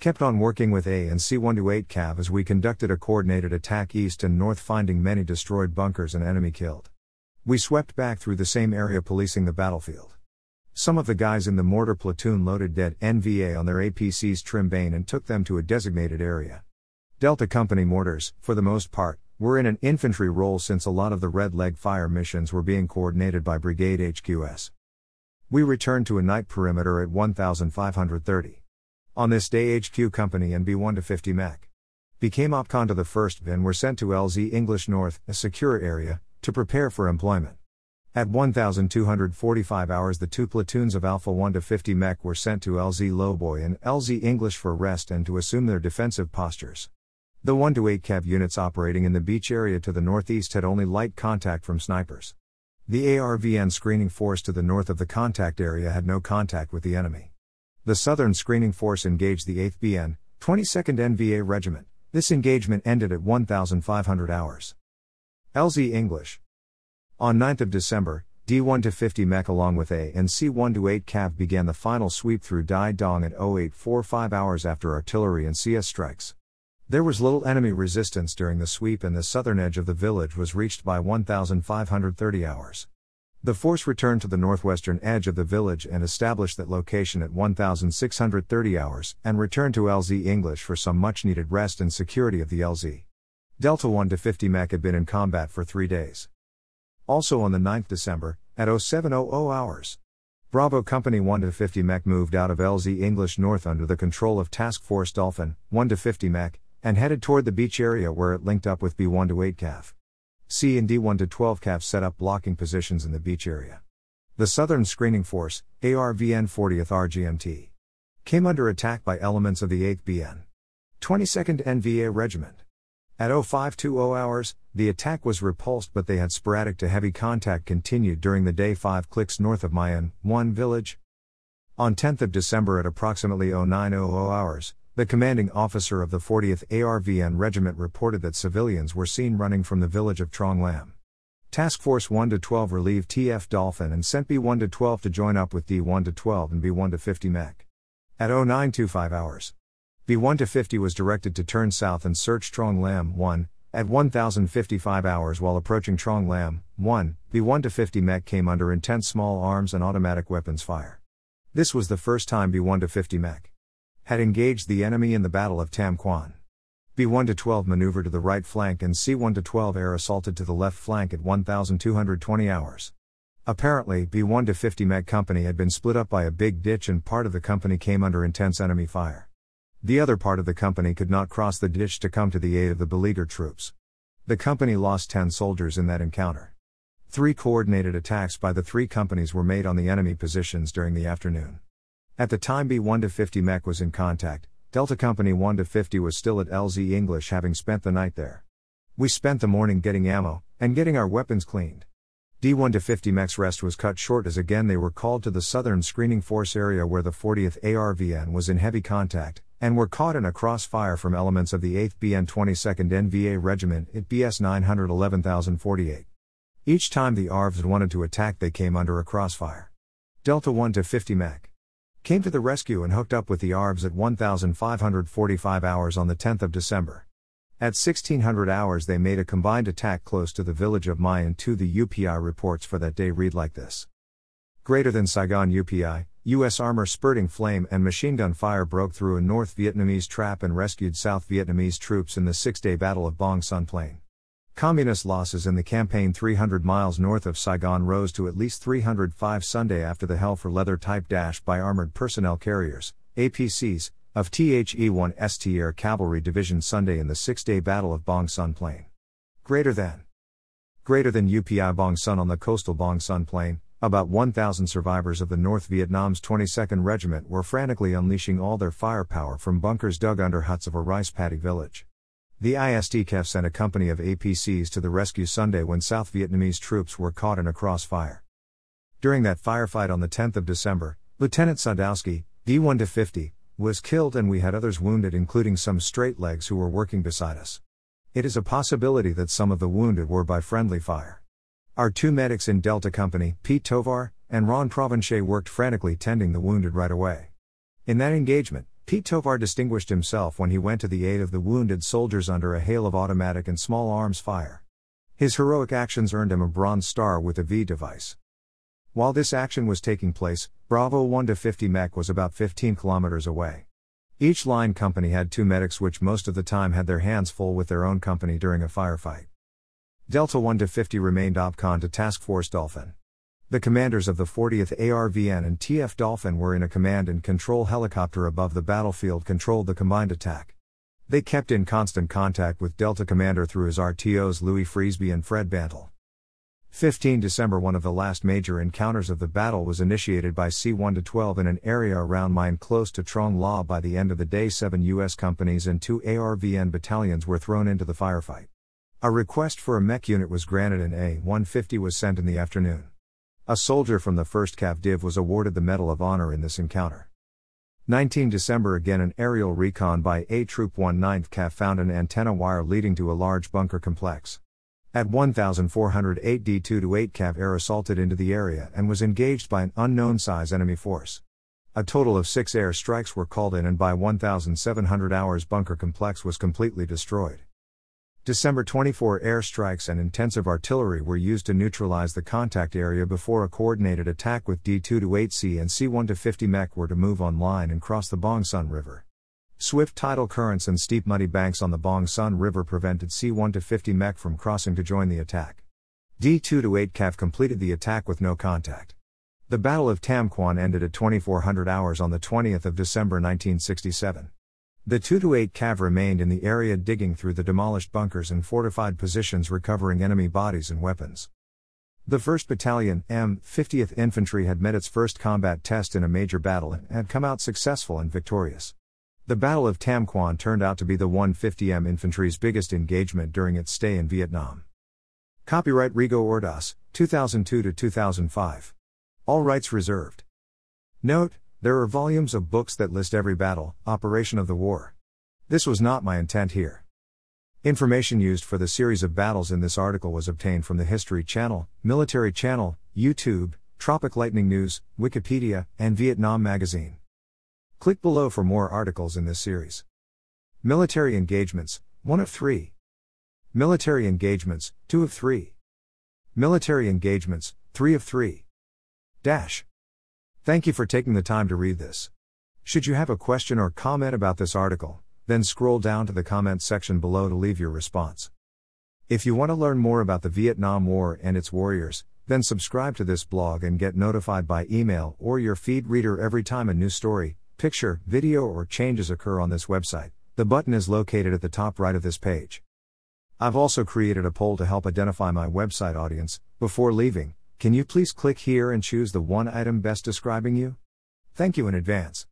Kept on working with A and C128 Cav as we conducted a coordinated attack east and north, finding many destroyed bunkers and enemy killed. We swept back through the same area, policing the battlefield. Some of the guys in the mortar platoon loaded dead NVA on their APC's trim bane and took them to a designated area. Delta Company mortars, for the most part, were in an infantry role since a lot of the red leg fire missions were being coordinated by Brigade HQS. We returned to a night perimeter at 1530. On this day, HQ Company and B1 to 50 Mech became OPCON to the 1st and were sent to LZ English North, a secure area, to prepare for employment. At 1245 hours, the two platoons of Alpha 1 to 50 Mech were sent to LZ Lowboy and LZ English for rest and to assume their defensive postures. The 1-8 Cav units operating in the beach area to the northeast had only light contact from snipers. The ARVN screening force to the north of the contact area had no contact with the enemy. The southern screening force engaged the 8th BN, 22nd NVA Regiment. This engagement ended at 1500 hours. LZ English. On 9th of December, D1 to 50 Mech along with A and C128 Cav began the final sweep through Dai Dong at 08:45 hours after artillery and CS strikes. There was little enemy resistance during the sweep, and the southern edge of the village was reached by 1530 hours. The force returned to the northwestern edge of the village and established that location at 1630 hours, and returned to LZ English for some much-needed rest and security of the LZ. Delta 1 to 50 Mech had been in combat for 3 days. Also on the 9th December, at 07:00 hours, Bravo Company 1 to 50 Mech moved out of LZ English North under the control of Task Force Dolphin 1 to 50 Mech, and headed toward the beach area where it linked up with B1-8 Cav. C and D1-12 Cav set up blocking positions in the beach area. The Southern Screening Force, ARVN 40th RGMT, came under attack by elements of the 8th BN, 22nd NVA Regiment. At 05:20 hours, the attack was repulsed, but they had sporadic to heavy contact continued during the day 5 clicks north of Mayan 1 village. On 10th of December at approximately 09:00 hours, the commanding officer of the 40th ARVN Regiment reported that civilians were seen running from the village of Trong Lam. Task Force 1-12 relieved TF Dolphin and sent B1-12 to join up with D1-12 and B1-50 mech. At 09:25 hours, B1-50 was directed to turn south and search Trong Lam 1. At 1055 hours while approaching Trong Lam 1, B1-50 mech came under intense small arms and automatic weapons fire. This was the first time B1-50 mech had engaged the enemy in the Battle of Tam Quan. B1-12 maneuvered to the right flank and C1-12 air assaulted to the left flank at 1220 hours. Apparently, B1-50 mech company had been split up by a big ditch and part of the company came under intense enemy fire. The other part of the company could not cross the ditch to come to the aid of the beleaguered troops. The company lost 10 soldiers in that encounter. 3 coordinated attacks by the 3 companies were made on the enemy positions during the afternoon. At the time B1-50 mech was in contact, Delta Company 1-50 was still at LZ English, having spent the night there. We spent the morning getting ammo, and getting our weapons cleaned. D1-50 mech's rest was cut short as again they were called to the southern screening force area where the 40th ARVN was in heavy contact, and were caught in a crossfire from elements of the 8th BN 22nd NVA Regiment at BS 911048. Each time the ARVs wanted to attack they came under a crossfire. Delta 1-50 mech came to the rescue and hooked up with the ARVs at 1545 hours on the 10th of December. At 1600 hours they made a combined attack close to the village of Mai and 2. The UPI reports for that day read like this. Greater than Saigon UPI, US armor spurting flame and machine gun fire broke through a North Vietnamese trap and rescued South Vietnamese troops in the 6-day Battle of Bong Sun Plain. Communist losses in the campaign 300 miles north of Saigon rose to at least 305 Sunday after the hell for leather type dash by armored personnel carriers, APCs, of THE-1ST Air Cavalry Division Sunday in the 6-day Battle of Bong Sun Plain. Greater than UPI Bong Sun on the coastal Bong Sun Plain, about 1,000 survivors of the North Vietnam's 22nd Regiment were frantically unleashing all their firepower from bunkers dug under huts of a rice paddy village. The ISDKF sent a company of APCs to the rescue Sunday when South Vietnamese troops were caught in a crossfire. During that firefight on the 10th of December, Lieutenant Sadowski, D1-50, was killed and we had others wounded, including some straight legs who were working beside us. It is a possibility that some of the wounded were by friendly fire. Our 2 medics in Delta Company, Pete Tovar and Ron Provenche, worked frantically tending the wounded right away. In that engagement, Pete Tovar distinguished himself when he went to the aid of the wounded soldiers under a hail of automatic and small arms fire. His heroic actions earned him a Bronze Star with a V device. While this action was taking place, Bravo 1-50 mech was about 15 kilometers away. Each line company had 2 medics which most of the time had their hands full with their own company during a firefight. Delta 1-50 remained OPCON to Task Force Dolphin. The commanders of the 40th ARVN and TF Dolphin were in a command and control helicopter above the battlefield controlled the combined attack. They kept in constant contact with Delta Commander through his RTOs Louis Friesby and Fred Bantle. 15 December one of the last major encounters of the battle was initiated by C1-12 in an area around Mine close to Trong La. By the end of the day 7 U.S. companies and 2 ARVN battalions were thrown into the firefight. A request for a mech unit was granted and A-150 was sent in the afternoon. A soldier from the 1st Cav Div was awarded the Medal of Honor in this encounter. 19 December again an aerial recon by A Troop 19th Cav found an antenna wire leading to a large bunker complex. At 1408 D2 to 8 Cav air assaulted into the area and was engaged by an unknown size enemy force. A total of 6 air strikes were called in and by 1700 hours bunker complex was completely destroyed. December 24 air strikes and intensive artillery were used to neutralize the contact area before a coordinated attack with D2-8C and C1-50 mech were to move on line and cross the Bong Sun River. Swift tidal currents and steep muddy banks on the Bong Sun River prevented C1-50 mech from crossing to join the attack. D2-8 CAF completed the attack with no contact. The Battle of Tam Quan ended at 2400 hours on the 20th of December 1967. The 2-8 Cav remained in the area digging through the demolished bunkers and fortified positions recovering enemy bodies and weapons. The 1st Battalion, M. 50th Infantry had met its first combat test in a major battle and had come out successful and victorious. The Battle of Tam Quan turned out to be the 150M Infantry's biggest engagement during its stay in Vietnam. Copyright Rigo Ordas, 2002-2005. All rights reserved. Note: there are volumes of books that list every battle, operation of the war. This was not my intent here. Information used for the series of battles in this article was obtained from the History Channel, Military Channel, YouTube, Tropic Lightning News, Wikipedia, and Vietnam Magazine. Click below for more articles in this series. Military engagements, 1 of 3. Military engagements, 2 of 3. Military engagements, 3 of 3. Dash. Thank you for taking the time to read this. Should you have a question or comment about this article, then scroll down to the comments section below to leave your response. If you want to learn more about the Vietnam War and its warriors, then subscribe to this blog and get notified by email or your feed reader every time a new story, picture, video or changes occur on this website. The button is located at the top right of this page. I've also created a poll to help identify my website audience. Before leaving, can you please click here and choose the one item best describing you? Thank you in advance.